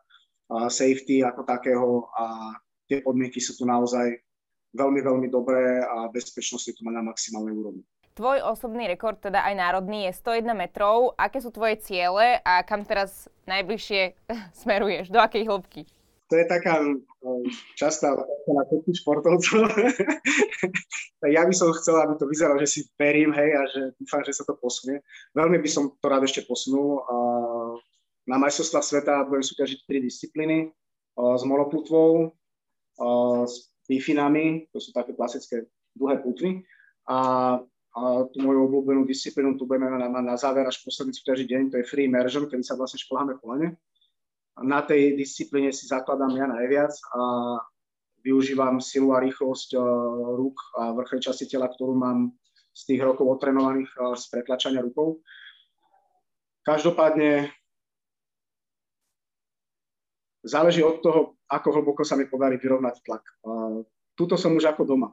safety ako takého, a tie podmienky sú tu naozaj veľmi, veľmi dobré a bezpečnosť tu má na maximálnej úrovni. Tvoj osobný rekord, teda aj národný, je 101 metrov. Aké sú tvoje ciele a kam teraz najbližšie smeruješ? Do akej hĺbky? To je taká častá na všetkých športovcov. Ja by som chcel, aby to vyzeralo, že si verím, hej, a že dúfam, že sa to posunie. Veľmi by som to rád ešte posunul. Na majstrovstvách sveta budem súťažiť 3 disciplíny s monoplutvou, s bifinami, to sú také klasické dlhé plutvy. A tú moju obľúbenú disciplínu tu budeme na záver až posledný súťaží deň, to je free immersion, kedy sa vlastne šplháme po lene. Na tej disciplíne si zakladám ja najviac a využívam silu a rýchlosť rúk a vrchnej časti tela, ktorú mám z tých rokov otrenovaných z pretlačania rukou. Každopádne záleží od toho, ako hlboko sa mi podarí vyrovnať tlak. Tuto som už ako doma.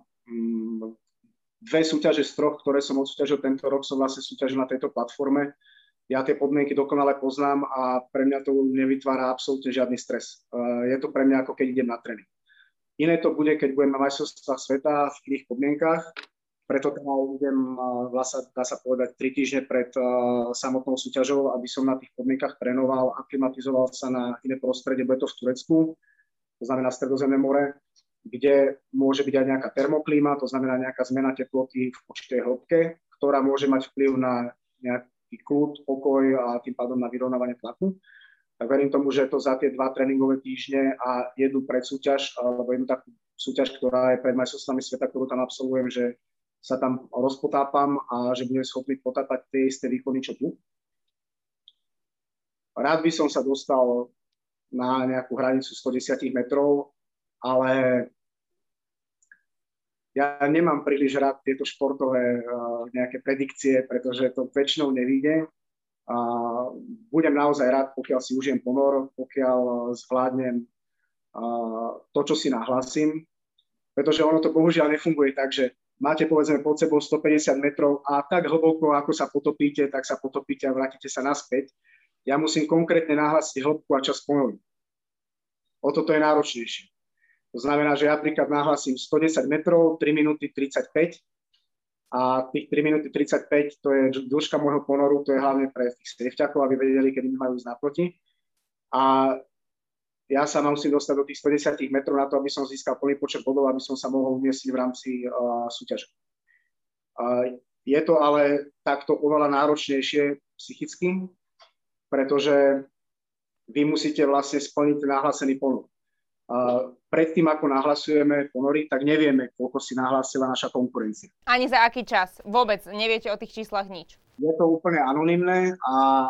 2 súťaže z 3, ktoré som odsúťažil tento rok, som vlastne súťažil na tejto platforme. Ja tie podmienky dokonale poznám a pre mňa to nevytvára absolútne žiadny stres. Je to pre mňa ako keď idem na tréning. Iné to bude, keď budem na majstrovstvách sveta v iných podmienkách, preto tam idem vlastne, dá sa povedať, 3 týždne pred samotnou súťažou, aby som na tých podmienkach trénoval, aklimatizoval sa na iné prostredie, bude to v Turecku, to znamená Stredozemné more, kde môže byť aj nejaká termoklíma, to znamená nejaká zmena teploty v určitej hĺbke, ktorá môže mať vplyv na nejaký kľud, pokoj a tým pádom na vyrovnávanie tlaku. Tak verím tomu, že to za tie 2 tréningové týždne a jednu predsúťaž, alebo jednu takú súťaž, ktorá je pred majstrovstvami sveta, ktorú tam absolvujem, že sa tam rozpotápam a že budem schopný potápať tie isté výkony, čo tu. Rád by som sa dostal na nejakú hranicu 110 metrov, ale ja nemám príliš rád tieto športové nejaké predikcie, pretože to väčšinou nevíde. Budem naozaj rád, pokiaľ si užijem ponor, pokiaľ zvládnem to, čo si nahlasím, pretože ono to bohužiaľ nefunguje tak, že máte, povedzme, pod sebou 150 metrov a tak hlboko, ako sa potopíte, tak sa potopíte a vrátite sa naspäť. Ja musím konkrétne nahlasiť hĺbku a čas ponoru. O toto je náročnejšie. To znamená, že ja napríklad nahlasím 110 metrov, 3 minúty 35 a tých 3 minúty 35, to je dĺžka môjho ponoru, to je hlavne pre tých strevťakov, aby vedeli, kedy mi majú ísť naproti. A ja sa musím dostať do tých 110 metrov na to, aby som získal plný počet bodov, aby som sa mohol umiestniť v rámci súťaže. Je to ale takto oveľa náročnejšie psychicky, pretože vy musíte vlastne splniť nahlasený ponor. Predtým, ako nahlasujeme ponory, tak nevieme, koľko si nahlasila naša konkurencia. Ani za aký čas? Vôbec neviete o tých číslach nič? Je to úplne anonymné a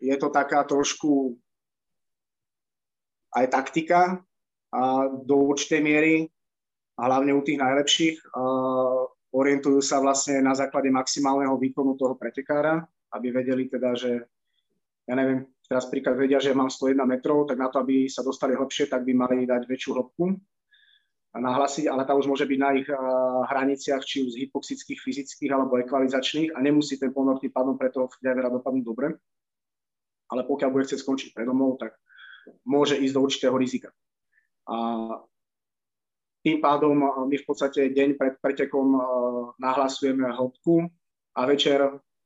je to taká trošku aj taktika a do určitej miery, a hlavne u tých najlepších, orientujú sa vlastne na základe maximálneho výkonu toho pretekára, aby vedeli teda, že ja neviem, teraz príklad vedia, že mám 101 metrov, tak na to, aby sa dostali hlbšie, tak by mali dať väčšiu hĺbku a nahlasiť, ale tá už môže byť na ich hraniciach, či už z hypoxických, fyzických alebo ekvalizačných, a nemusí ten ponor tým pádom pre toho freedivera dopadnúť dobre. Ale pokiaľ bude chcieť skončiť pred domov, tak môže ísť do určitého rizika. A tým pádom my v podstate deň pred pretekom nahlasujeme hĺbku a večer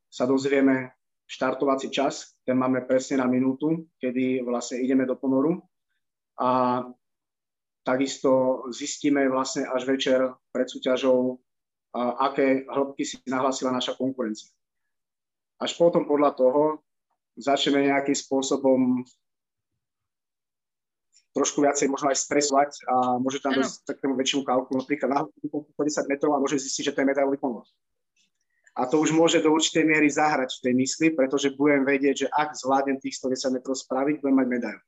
sa dozvieme štartovací čas, ten máme presne na minútu, kedy vlastne ideme do ponoru a takisto zistíme vlastne až večer pred súťažou, aké hĺbky si nahlásila naša konkurencia. Až potom podľa toho začneme nejakým spôsobom trošku viacej možno aj stresovať a môže tam dosť k tomu väčšiemu kalku. Napríklad na 10 metrov a môže zistiť, že to je medailový ponor. A to už môže do určitej miery zahrať v tej mysli, pretože budem vedieť, že ak zvládnem tých 110 metrov spraviť, budem mať medailu.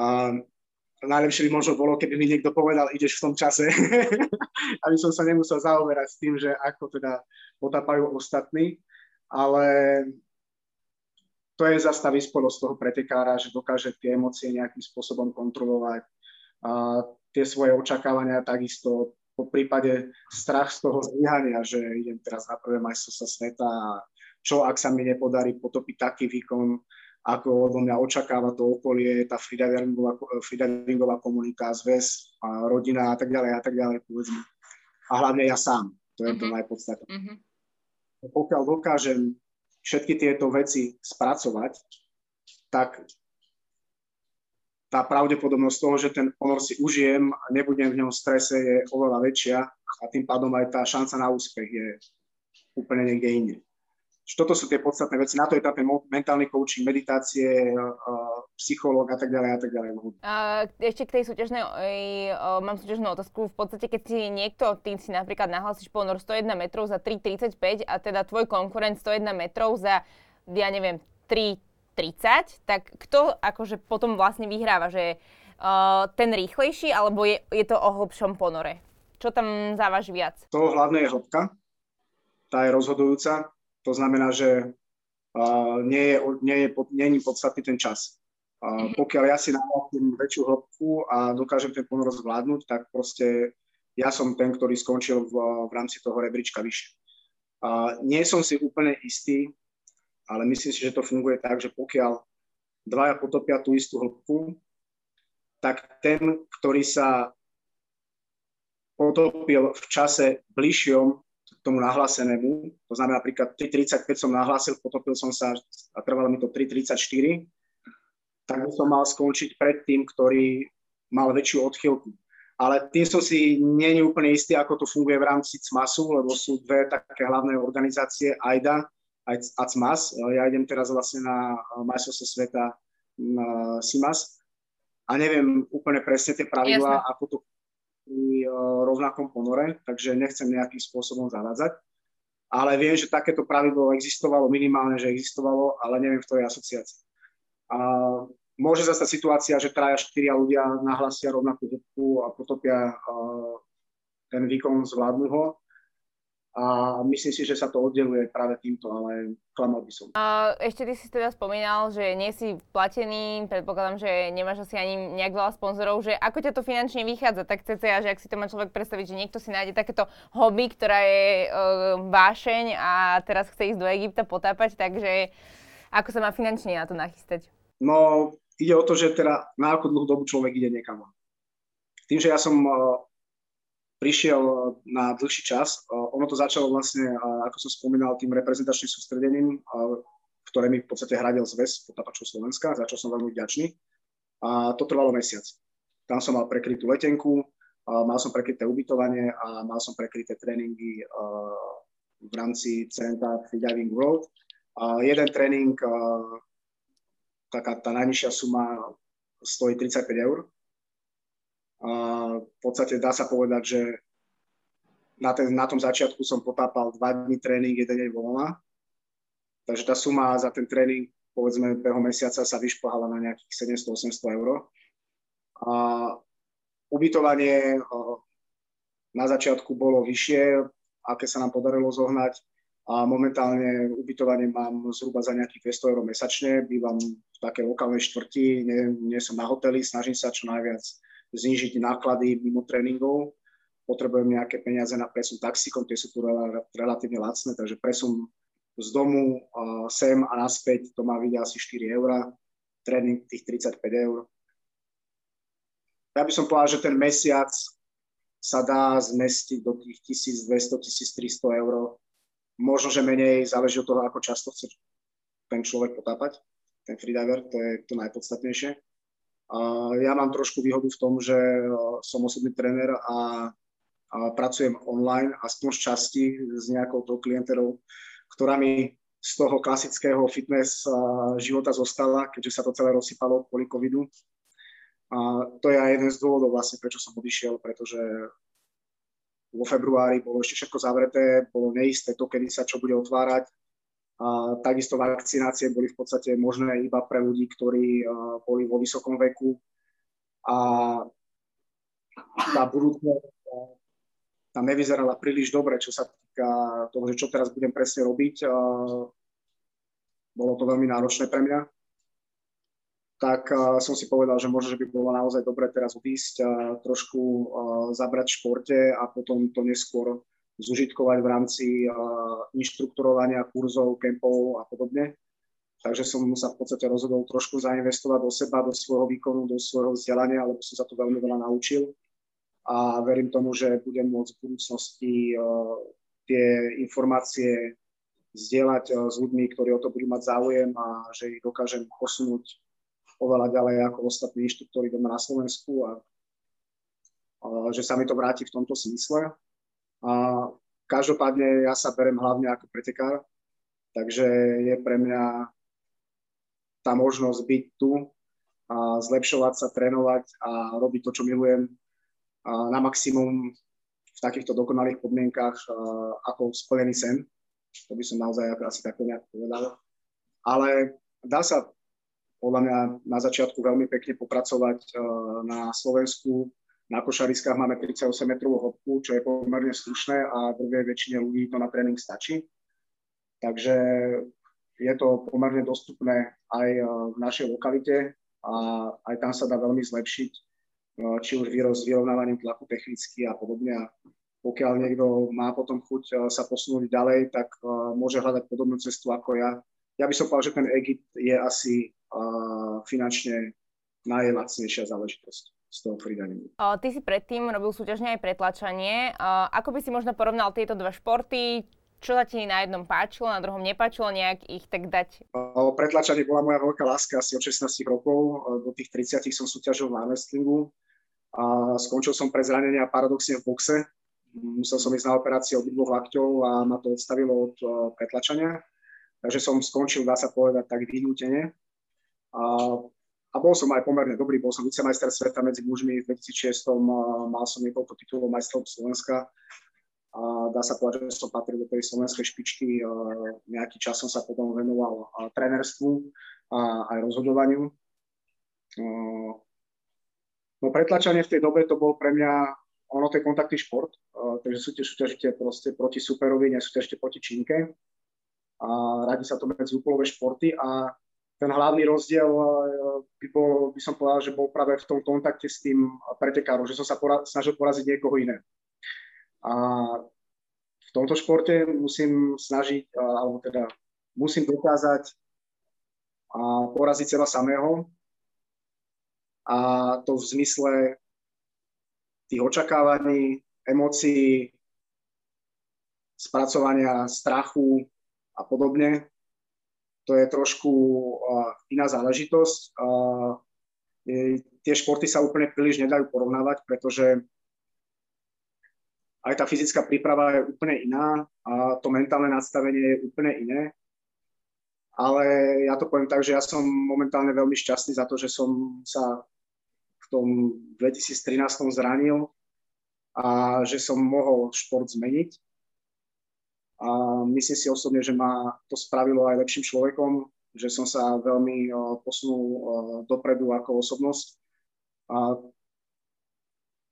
A najlepšie by možno bolo, keby mi niekto povedal, ideš v tom čase, aby som sa nemusel zaoberať s tým, že ako teda potápajú ostatní, ale to je zase tá vyspelosť toho pretekára, že dokáže tie emócie nejakým spôsobom kontrolovať a tie svoje očakávania takisto, po prípade strach z toho zlyhania, že idem teraz na prvé majstrovstvá sveta a čo, ak sa mi nepodarí potopiť taký výkon, ako odo mňa očakáva to okolie, tá freedivingová komunita, zväz, a rodina a tak ďalej, povedzme. A hlavne ja sám, to je to najpodstatné. Pokiaľ dokážem všetky tieto veci spracovať, tak tá pravdepodobnosť toho, že ten ponor si užijem a nebudem v ňom strese, je oveľa väčšia a tým pádom aj tá šanca na úspech je úplne niekde inde. Toto sú tie podstatné veci. Na to je tam ten mentálny coaching, meditácie, psychológ a tak ďalej a tak ďalej. Ešte k tej súťažnej, mám súťažnú otázku. V podstate, keď si niekto, tým si napríklad nahlásiš ponor 101 metrov za 3,35 a teda tvoj konkurent 101 metrov za, ja neviem, 3,30, tak kto akože potom vlastne vyhráva? Že ten rýchlejší, alebo je to o hlbšom ponore? Čo tam závaží viac? To hlavne je hĺbka. Tá je rozhodujúca. To znamená, že nie je podstatný ten čas. Pokiaľ ja si nahlásim väčšiu hĺbku a dokážem ten ponor zvládnuť, tak proste ja som ten, ktorý skončil v rámci toho rebríčka vyššie. Nie som si úplne istý, ale myslím si, že to funguje tak, že pokiaľ dvaja potopia tú istú hĺbku, tak ten, ktorý sa potopil v čase bližšom k tomu nahlásenému, to znamená napríklad 3.35 som nahlásil, potopil som sa a trvalo mi to 3.34, tak som mal skončiť pred tým, ktorý mal väčšiu odchýlku. Ale tým som si nie úplne istý, ako to funguje v rámci CMASu, lebo sú dve také hlavné organizácie, AIDA a CMAS. Ja idem teraz vlastne na majstrovstvo sveta CMAS a neviem úplne presne tie pravidlá, ako to pri rovnakom ponore, takže nechcem nejakým spôsobom zavádzať. Ale viem, že takéto pravidlo existovalo, minimálne, že existovalo, ale neviem v ktorej asociácii. A môže zastať situácia, že traja, štyria ľudia nahlasia rovnakú hĺbku a potopia ten výkon, zvládnu ho. A myslím si, že sa to oddeluje práve týmto, ale klamal by som. Ešte ty si teda spomínal, že nie si platený, predpokladám, že nemáš asi ani nejak veľa sponzorov, že ako ťa to finančne vychádza, tak cca, že ak si to má človek predstaviť, že niekto si nájde takéto hobby, ktorá je vášeň a teraz chce ísť do Egypta potápať, takže ako sa má finančne na to nachystať? No, ide o to, že teda na akú dlhú dobu človek ide niekam. Tým, že ja som prišiel na dlhší čas. Ono to začalo vlastne, ako som spomínal, tým reprezentačným sústredením, ktoré mi v podstate hradil zväz potápačov Slovenska, za čo som veľmi vďačný. A to trvalo mesiac. Tam som mal prekrytú letenku, mal som prekryté ubytovanie a mal som prekryté tréningy v rámci centra Free Diving World. Jeden tréning, taká tá najnižšia suma, stojí 35 eur. V podstate dá sa povedať, že na tom začiatku som potápal 2 dní tréning, 1 deň voľna. Takže tá suma za ten tréning, povedzme, behom mesiaca sa vyšplhala na nejakých 700-800 eur. Ubytovanie na začiatku bolo vyššie, aké sa nám podarilo zohnať. A momentálne ubytovanie mám zhruba za nejakých 200 eur mesačne. Bývam v takej lokálnej štvrti, nie som na hoteli, snažím sa čo najviac znižiť náklady mimo tréningov. Potrebujem nejaké peniaze na presun taxíkom, tie sú tu relatívne lacné, takže presun z domu sem a naspäť, to má byť asi 4 eur, tréning tých 35 eur. Ja by som povedal, že ten mesiac sa dá zmestiť do tých 1200-1300 eur možno, že menej, záleží od toho, ako často chce ten človek potápať, ten freediver, to je to najpodstatnejšie. Ja mám trošku výhodu v tom, že som osobný tréner a pracujem online, aspoň z časti s nejakou tou klientelou, ktorá mi z toho klasického fitness života zostala, keďže sa to celé rozsypalo kvôli covidu. A to je aj jeden z dôvodov vlastne, prečo som odišiel, pretože vo februári bolo ešte všetko zavreté, bolo neisté to, kedy sa čo bude otvárať. A takisto vakcinácie boli v podstate možné iba pre ľudí, ktorí boli vo vysokom veku. A tá budúcnosť tam nevyzerala príliš dobre, čo sa týka toho, že čo teraz budem presne robiť. A bolo to veľmi náročné pre mňa. Tak som si povedal, že možno, že by bolo naozaj dobre teraz odísť a trošku zabrať v športe a potom to neskôr zužitkovať v rámci inštruktorovania, kurzov, kempov a podobne. Takže som sa v podstate rozhodol trošku zainvestovať do seba, do svojho výkonu, do svojho vzdelania, lebo som sa to veľmi veľa naučil a verím tomu, že budem môcť v budúcnosti tie informácie zdieľať s ľuďmi, ktorí o to budú mať záujem a že ich dokážem posunúť oveľa ďalej ako ostatní inštruktori doma na Slovensku a že sa mi to vráti v tomto smysle. A každopádne ja sa berem hlavne ako pretekár, takže je pre mňa tá možnosť byť tu a zlepšovať sa, trénovať a robiť to, čo milujem a na maximum v takýchto dokonalých podmienkach ako splnený sen. To by som naozaj asi takto nejak povedal. Ale dá sa podľa mňa na začiatku veľmi pekne popracovať na Slovensku. Na Košariskách máme 38-metrovú hĺbku, čo je pomerne slušné a druhej väčšine ľudí to na tréning stačí. Takže je to pomerne dostupné aj v našej lokalite a aj tam sa dá veľmi zlepšiť, či už s vyrovnávaním tlaku technicky a podobne. A pokiaľ niekto má potom chuť sa posunúť ďalej, tak môže hľadať podobnú cestu ako ja. Ja by som povedal, že ten Egypt je asi finančne najlacnejšia záležitosť z toho freedivingu. Ty si predtým robil súťažne aj pretlačanie. Ako by si možno porovnal tieto dva športy? Čo sa ti na jednom páčilo, na druhom nepáčilo? Nejak ich tak dať? Pretlačanie bola moja veľká láska asi od 16 rokov. Do tých 30 som súťažil v armwrestlingu. Skončil som pre zranenia paradoxne v boxe. Musel som ísť na operáciu obidvoch lakťov a ma to odstavilo od pretlačania. Takže som skončil, dá sa povedať, tak vynútene. A bol som aj pomerne dobrý, bol som vicemajster sveta medzi mužmi v 2006. Mal som niekoľko titulov majstrov Slovenska. Dá sa povedať, že som patril do tej slovenskej špičky. Nejaký čas som sa potom venoval trénerstvu a aj rozhodovaniu. No pretlačanie v tej dobe to bol pre mňa, ono to je kontaktný šport, takže súťažíte proste proti superovi, nesúťažíte proti čínke. A radí sa to medzi úplové športy a ten hlavný rozdiel by som povedal, že bol práve v tom kontakte s tým pretekárom, že som sa snažil poraziť niekoho iného. A v tomto športe musím snažiť, alebo teda musím dokázať poraziť seba samého a to v zmysle tých očakávaní, emócií, spracovania strachu a podobne. To je trošku iná záležitosť. Tie športy sa úplne príliš nedajú porovnávať, pretože aj tá fyzická príprava je úplne iná a to mentálne nastavenie je úplne iné. Ale ja to poviem tak, že ja som momentálne veľmi šťastný za to, že som sa v tom 2013 zranil a že som mohol šport zmeniť. A myslím si osobne, že ma to spravilo aj lepším človekom, že som sa veľmi posunul dopredu ako osobnosť. A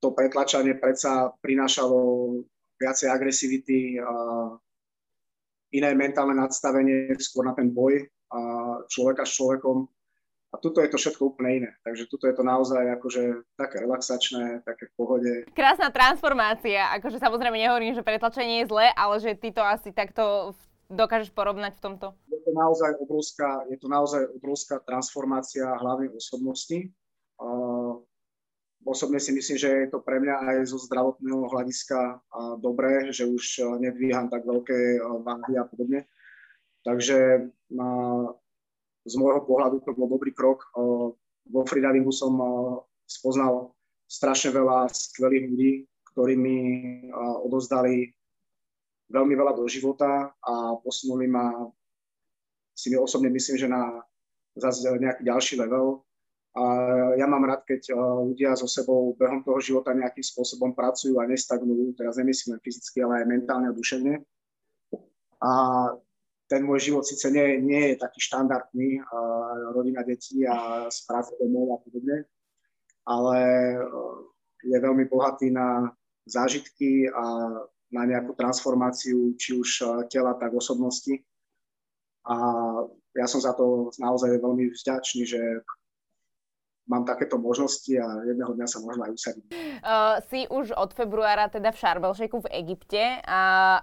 to pretlačanie predsa prinášalo viacej agresivity, iné mentálne nadstavenie, skôr na ten boj človeka s človekom. A tuto je to všetko úplne iné. Takže tuto je to naozaj akože také relaxačné, také v pohode. Krásna transformácia. Akože samozrejme nehovorím, že pretlačenie je zlé, ale že ty to asi takto dokážeš porovnať v tomto. Je to naozaj obrovská transformácia hlavnej osobnosti. Osobne si myslím, že je to pre mňa aj zo zdravotného hľadiska dobré, že už nedvíham tak veľké váhy a podobne. Takže z môjho pohľadu to bol dobrý krok. Vo freedivingu som spoznal strašne veľa skvelých ľudí, ktorí mi odozdali veľmi veľa do života a posunuli ma, si mi osobne myslím, že na zase nejaký ďalší level. A ja mám rád, keď ľudia so sebou behom toho života nejakým spôsobom pracujú a nestagnujú, teraz nemyslím len fyzicky, ale aj mentálne a duševne. A ten môj život síce nie je taký štandardný, rodina, deti a z práce domov a podobne, ale je veľmi bohatý na zážitky a na nejakú transformáciu, či už tela, tak osobnosti. A ja som za to naozaj veľmi vďačný, že mám takéto možnosti a jedného dňa sa možno aj usadiť. Si už od februára teda v Sharm el Sheikhu v Egypte.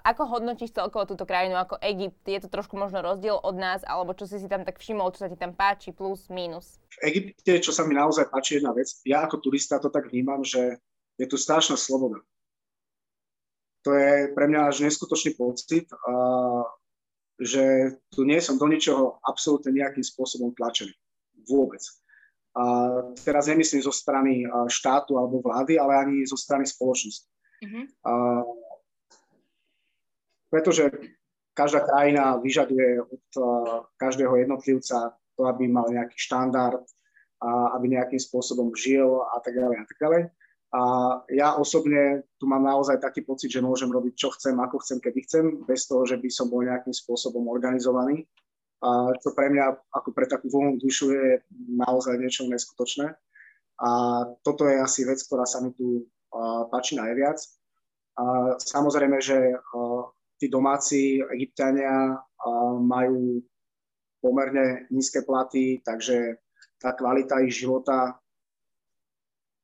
Ako hodnotíš celkovo túto krajinu ako Egypt? Je to trošku možno rozdiel od nás, alebo čo si tam tak všimol, čo sa ti tam páči, plus, mínus? V Egypte, čo sa mi naozaj páči, jedna vec. Ja ako turista to tak vnímam, že je tu strašná sloboda. To je pre mňa až neskutočný pocit, že tu nie som do ničoho absolútne nejakým spôsobom tlačený. Vôbec. A teraz nemyslím zo strany štátu alebo vlády, ale ani zo strany spoločnosti. Mm-hmm. Pretože každá krajina vyžaduje od každého jednotlivca to, aby mal nejaký štandard, aby nejakým spôsobom žil a tak ďalej a tak ďalej. A ja osobne tu mám naozaj taký pocit, že môžem robiť, čo chcem, ako chcem, kedy chcem, bez toho, že by som bol nejakým spôsobom organizovaný. A to pre mňa, ako pre takú voľnú dušu, je naozaj niečo neskutočné. A toto je asi vec, ktorá sa mi tu páči najviac. A samozrejme, že tí domáci Egypťania majú pomerne nízke platy, takže tá kvalita ich života,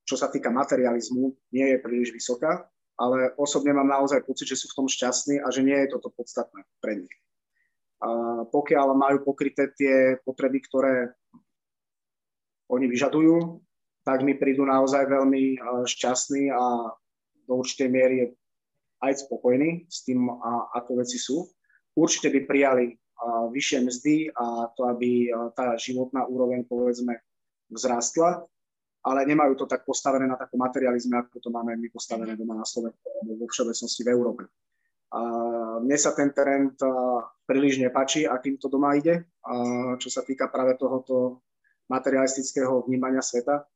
čo sa týka materializmu, nie je príliš vysoká, ale osobne mám naozaj pocit, že sú v tom šťastní a že nie je toto podstatné pre nich. Pokiaľ majú pokryté tie potreby, ktoré oni vyžadujú, tak mi prídu naozaj veľmi šťastní a do určitej miery aj spokojní s tým, ako veci sú. Určite by prijali vyššie mzdy a to, aby tá životná úroveň, povedzme, vzrastla, ale nemajú to tak postavené na takom materializme, ako to máme my postavené doma na Slovensku alebo vo všeobecnosti v Európe. Mne sa ten trend príliš nepáči, akým to doma ide, čo sa týka práve tohoto materialistického vnímania sveta.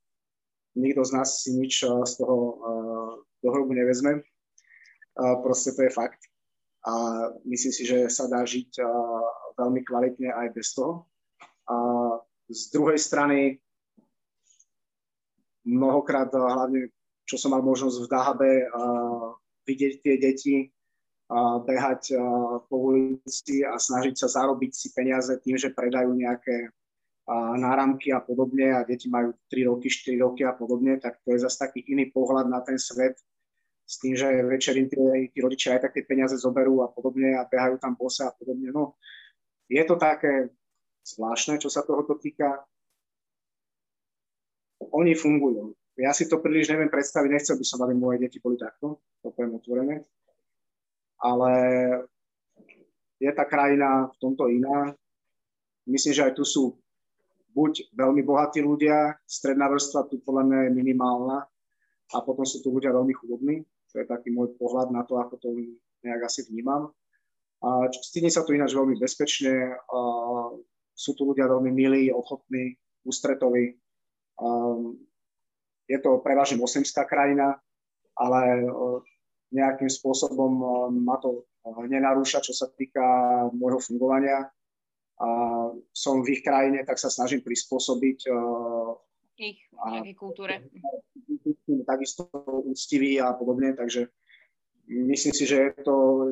Nikto z nás si nič z toho do hrobu nevezme. Proste to je fakt. A myslím si, že sa dá žiť veľmi kvalitne aj bez toho. Z druhej strany, mnohokrát, hlavne čo som mal možnosť v Dahabe vidieť tie deti, behať po ulici a snažiť sa zarobiť si peniaze tým, že predajú nejaké náramky a podobne a deti majú 3 roky, 4 roky a podobne, tak to je zase taký iný pohľad na ten svet s tým, že večer im tí rodičia aj také peniaze zoberú a podobne a behajú tam bosa a podobne. No, je to také zvláštne, čo sa tohoto týka. Oni fungujú. Ja si to príliš neviem predstaviť, nechcel by som, aby moje deti boli takto, to poviem otvorené. Ale je tá krajina v tomto iná. Myslím, že aj tu sú buď veľmi bohatí ľudia, stredná vrstva tu podľa mňa je minimálna a potom sú tu ľudia veľmi chudobní. To je taký môj pohľad na to, ako to nejak asi vnímam. A cítim sa tu ináč veľmi bezpečne. A sú tu ľudia veľmi milí, ochotní, ústretoví. Je to prevažne moslimská krajina, ale nejakým spôsobom ma to nenarúša, čo sa týka môjho fungovania. A som v ich krajine, tak sa snažím prispôsobiť ich nejakej kultúre. Takisto úctivý a podobne, takže myslím si, že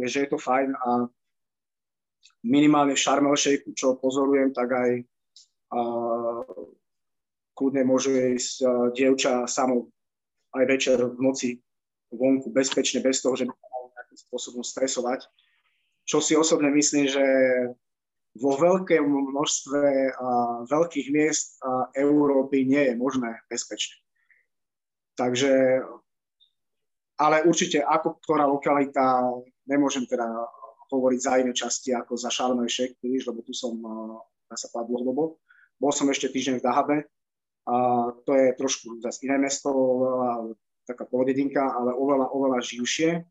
je to fajn a minimálne v Sharm el Sheikhu, čo pozorujem, tak aj kľudne môže ísť dievča samo aj večer v noci vonku bezpečne, bez toho, že by sa malo nejakým spôsobom stresovať. Čo si osobne myslím, že vo veľkém množstve veľkých miest Európy nie je možné bezpečne. Takže, ale určite ako ktorá lokalita, nemôžem teda hovoriť za iné časti ako za Sharm el Sheikh, lebo tu som nasadla dlhodobo. Bol som ešte týždeň v Dahabe, a to je trošku zase iné mesto, taká polodedinka, ale oveľa živšie,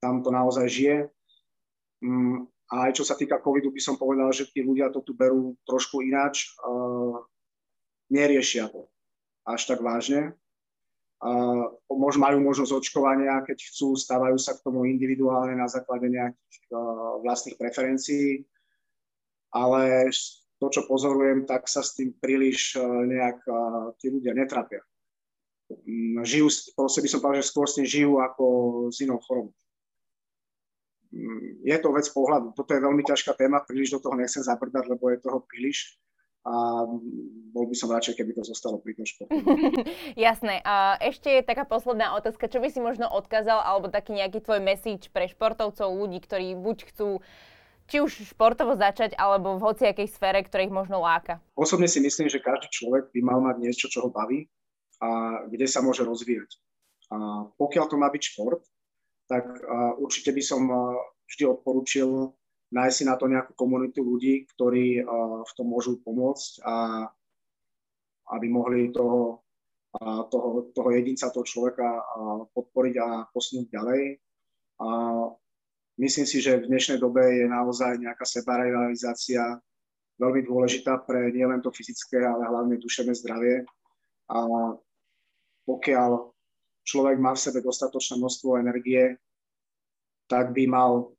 tam to naozaj žije. A aj čo sa týka covidu, by som povedal, že tí ľudia to tu berú trošku ináč, neriešia to až tak vážne. Majú možnosť očkovania, keď chcú, stávajú sa k tomu individuálne na základe nejakých vlastných preferencií, ale to, čo pozorujem, tak sa s tým príliš nejak tí ľudia netrapia. Žijú, proste by som povedal, že skôr s tým žijú ako s inou chorobou. Je to vec pohľadu. Toto je veľmi ťažká téma, príliš do toho nechcem zabrdať, lebo je toho príliš. A bol by som radšej, keby to zostalo pri tom športu. Jasné. A ešte je taká posledná otázka. Čo by si možno odkázal, alebo taký nejaký tvoj message pre športovcov, ľudí, ktorí buď chcú či už športovo začať, alebo v hociakej sfére, ktorá ich možno láka? Osobne si myslím, že každý človek by mal mať niečo, čo ho baví a kde sa môže rozvíjať. A pokiaľ to má byť šport, tak určite by som vždy odporúčil nájsť si na to nejakú komunitu ľudí, ktorí v tom môžu pomôcť a aby mohli toho jedinca, toho človeka podporiť a posunúť ďalej. A myslím si, že v dnešnej dobe je naozaj nejaká sebarealizácia veľmi dôležitá pre nielen to fyzické, ale hlavne duševné zdravie. A pokiaľ človek má v sebe dostatočné množstvo energie, tak by mal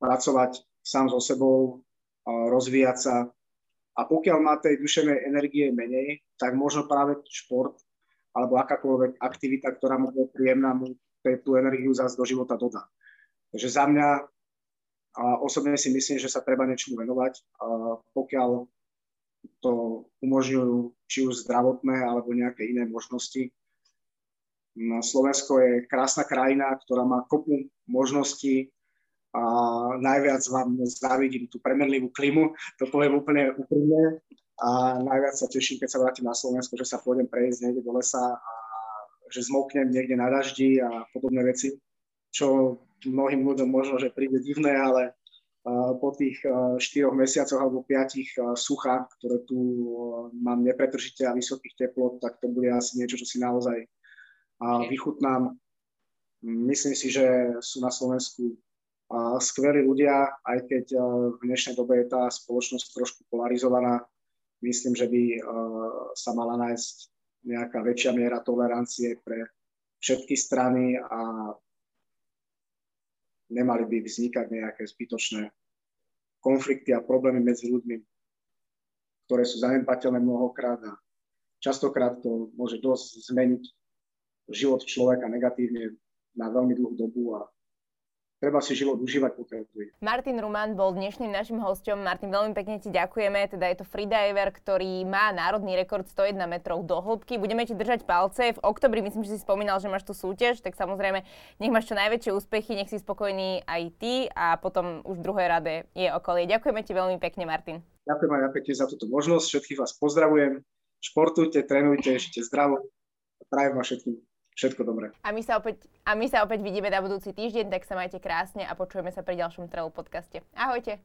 pracovať sám so sebou, rozvíjať sa. A pokiaľ má tej duševnej energie menej, tak možno práve šport alebo akákoľvek aktivita, ktorá mu je príjemná, tú energiu zás do života dodá. Takže za mňa osobne si myslím, že sa treba niečomu venovať, pokiaľ to umožňujú či už zdravotné alebo nejaké iné možnosti. Slovensko je krásna krajina, ktorá má kopu možností a najviac vám závidím tú premenlivú klimu, to poviem úplne úprimne a najviac sa teším, keď sa vrátim na Slovensko, že sa pôjdem prejsť niekde do lesa a že zmoknem niekde na daždi a podobné veci, čo mnohým ľuďom možno, že príde divné, ale po tých 4 mesiacoch alebo 5 sucha, ktoré tu mám nepretržite a vysokých teplot, tak to bude asi niečo, čo si naozaj vychutnám. Myslím si, že sú na Slovensku skvelí ľudia, aj keď v dnešnej dobe je tá spoločnosť trošku polarizovaná. Myslím, že by sa mala nájsť nejaká väčšia miera tolerancie pre všetky strany a nemali by vznikať nejaké zbytočné konflikty a problémy medzi ľuďmi, ktoré sú zanedbateľné mnohokrát a častokrát to môže dosť zmeniť život človeka negatívne na veľmi dlhú dobu a treba si život užívať pokiaľ tu je. Martin Ruman bol dnešným našim hosťom. Martin, veľmi pekne ti ďakujeme. Teda je to freediver, ktorý má národný rekord 101 metrov do hĺbky. Budeme ti držať palce. V oktobri myslím, že si spomínal, že máš tú súťaž, tak samozrejme nech máš čo najväčšie úspechy, nech si spokojný aj ty a potom už v druhej rade je okolie. Ďakujeme ti veľmi pekne, Martin. Ďakujem aj pekne za túto možnosť. Všetkých vás pozdravujem. Športujte, trénujte, žite zdravo. Prajem vám všetkým všetko dobré. A my sa opäť vidíme na budúci týždeň, tak sa majte krásne a počujeme sa pri ďalšom Trail podcaste. Ahojte.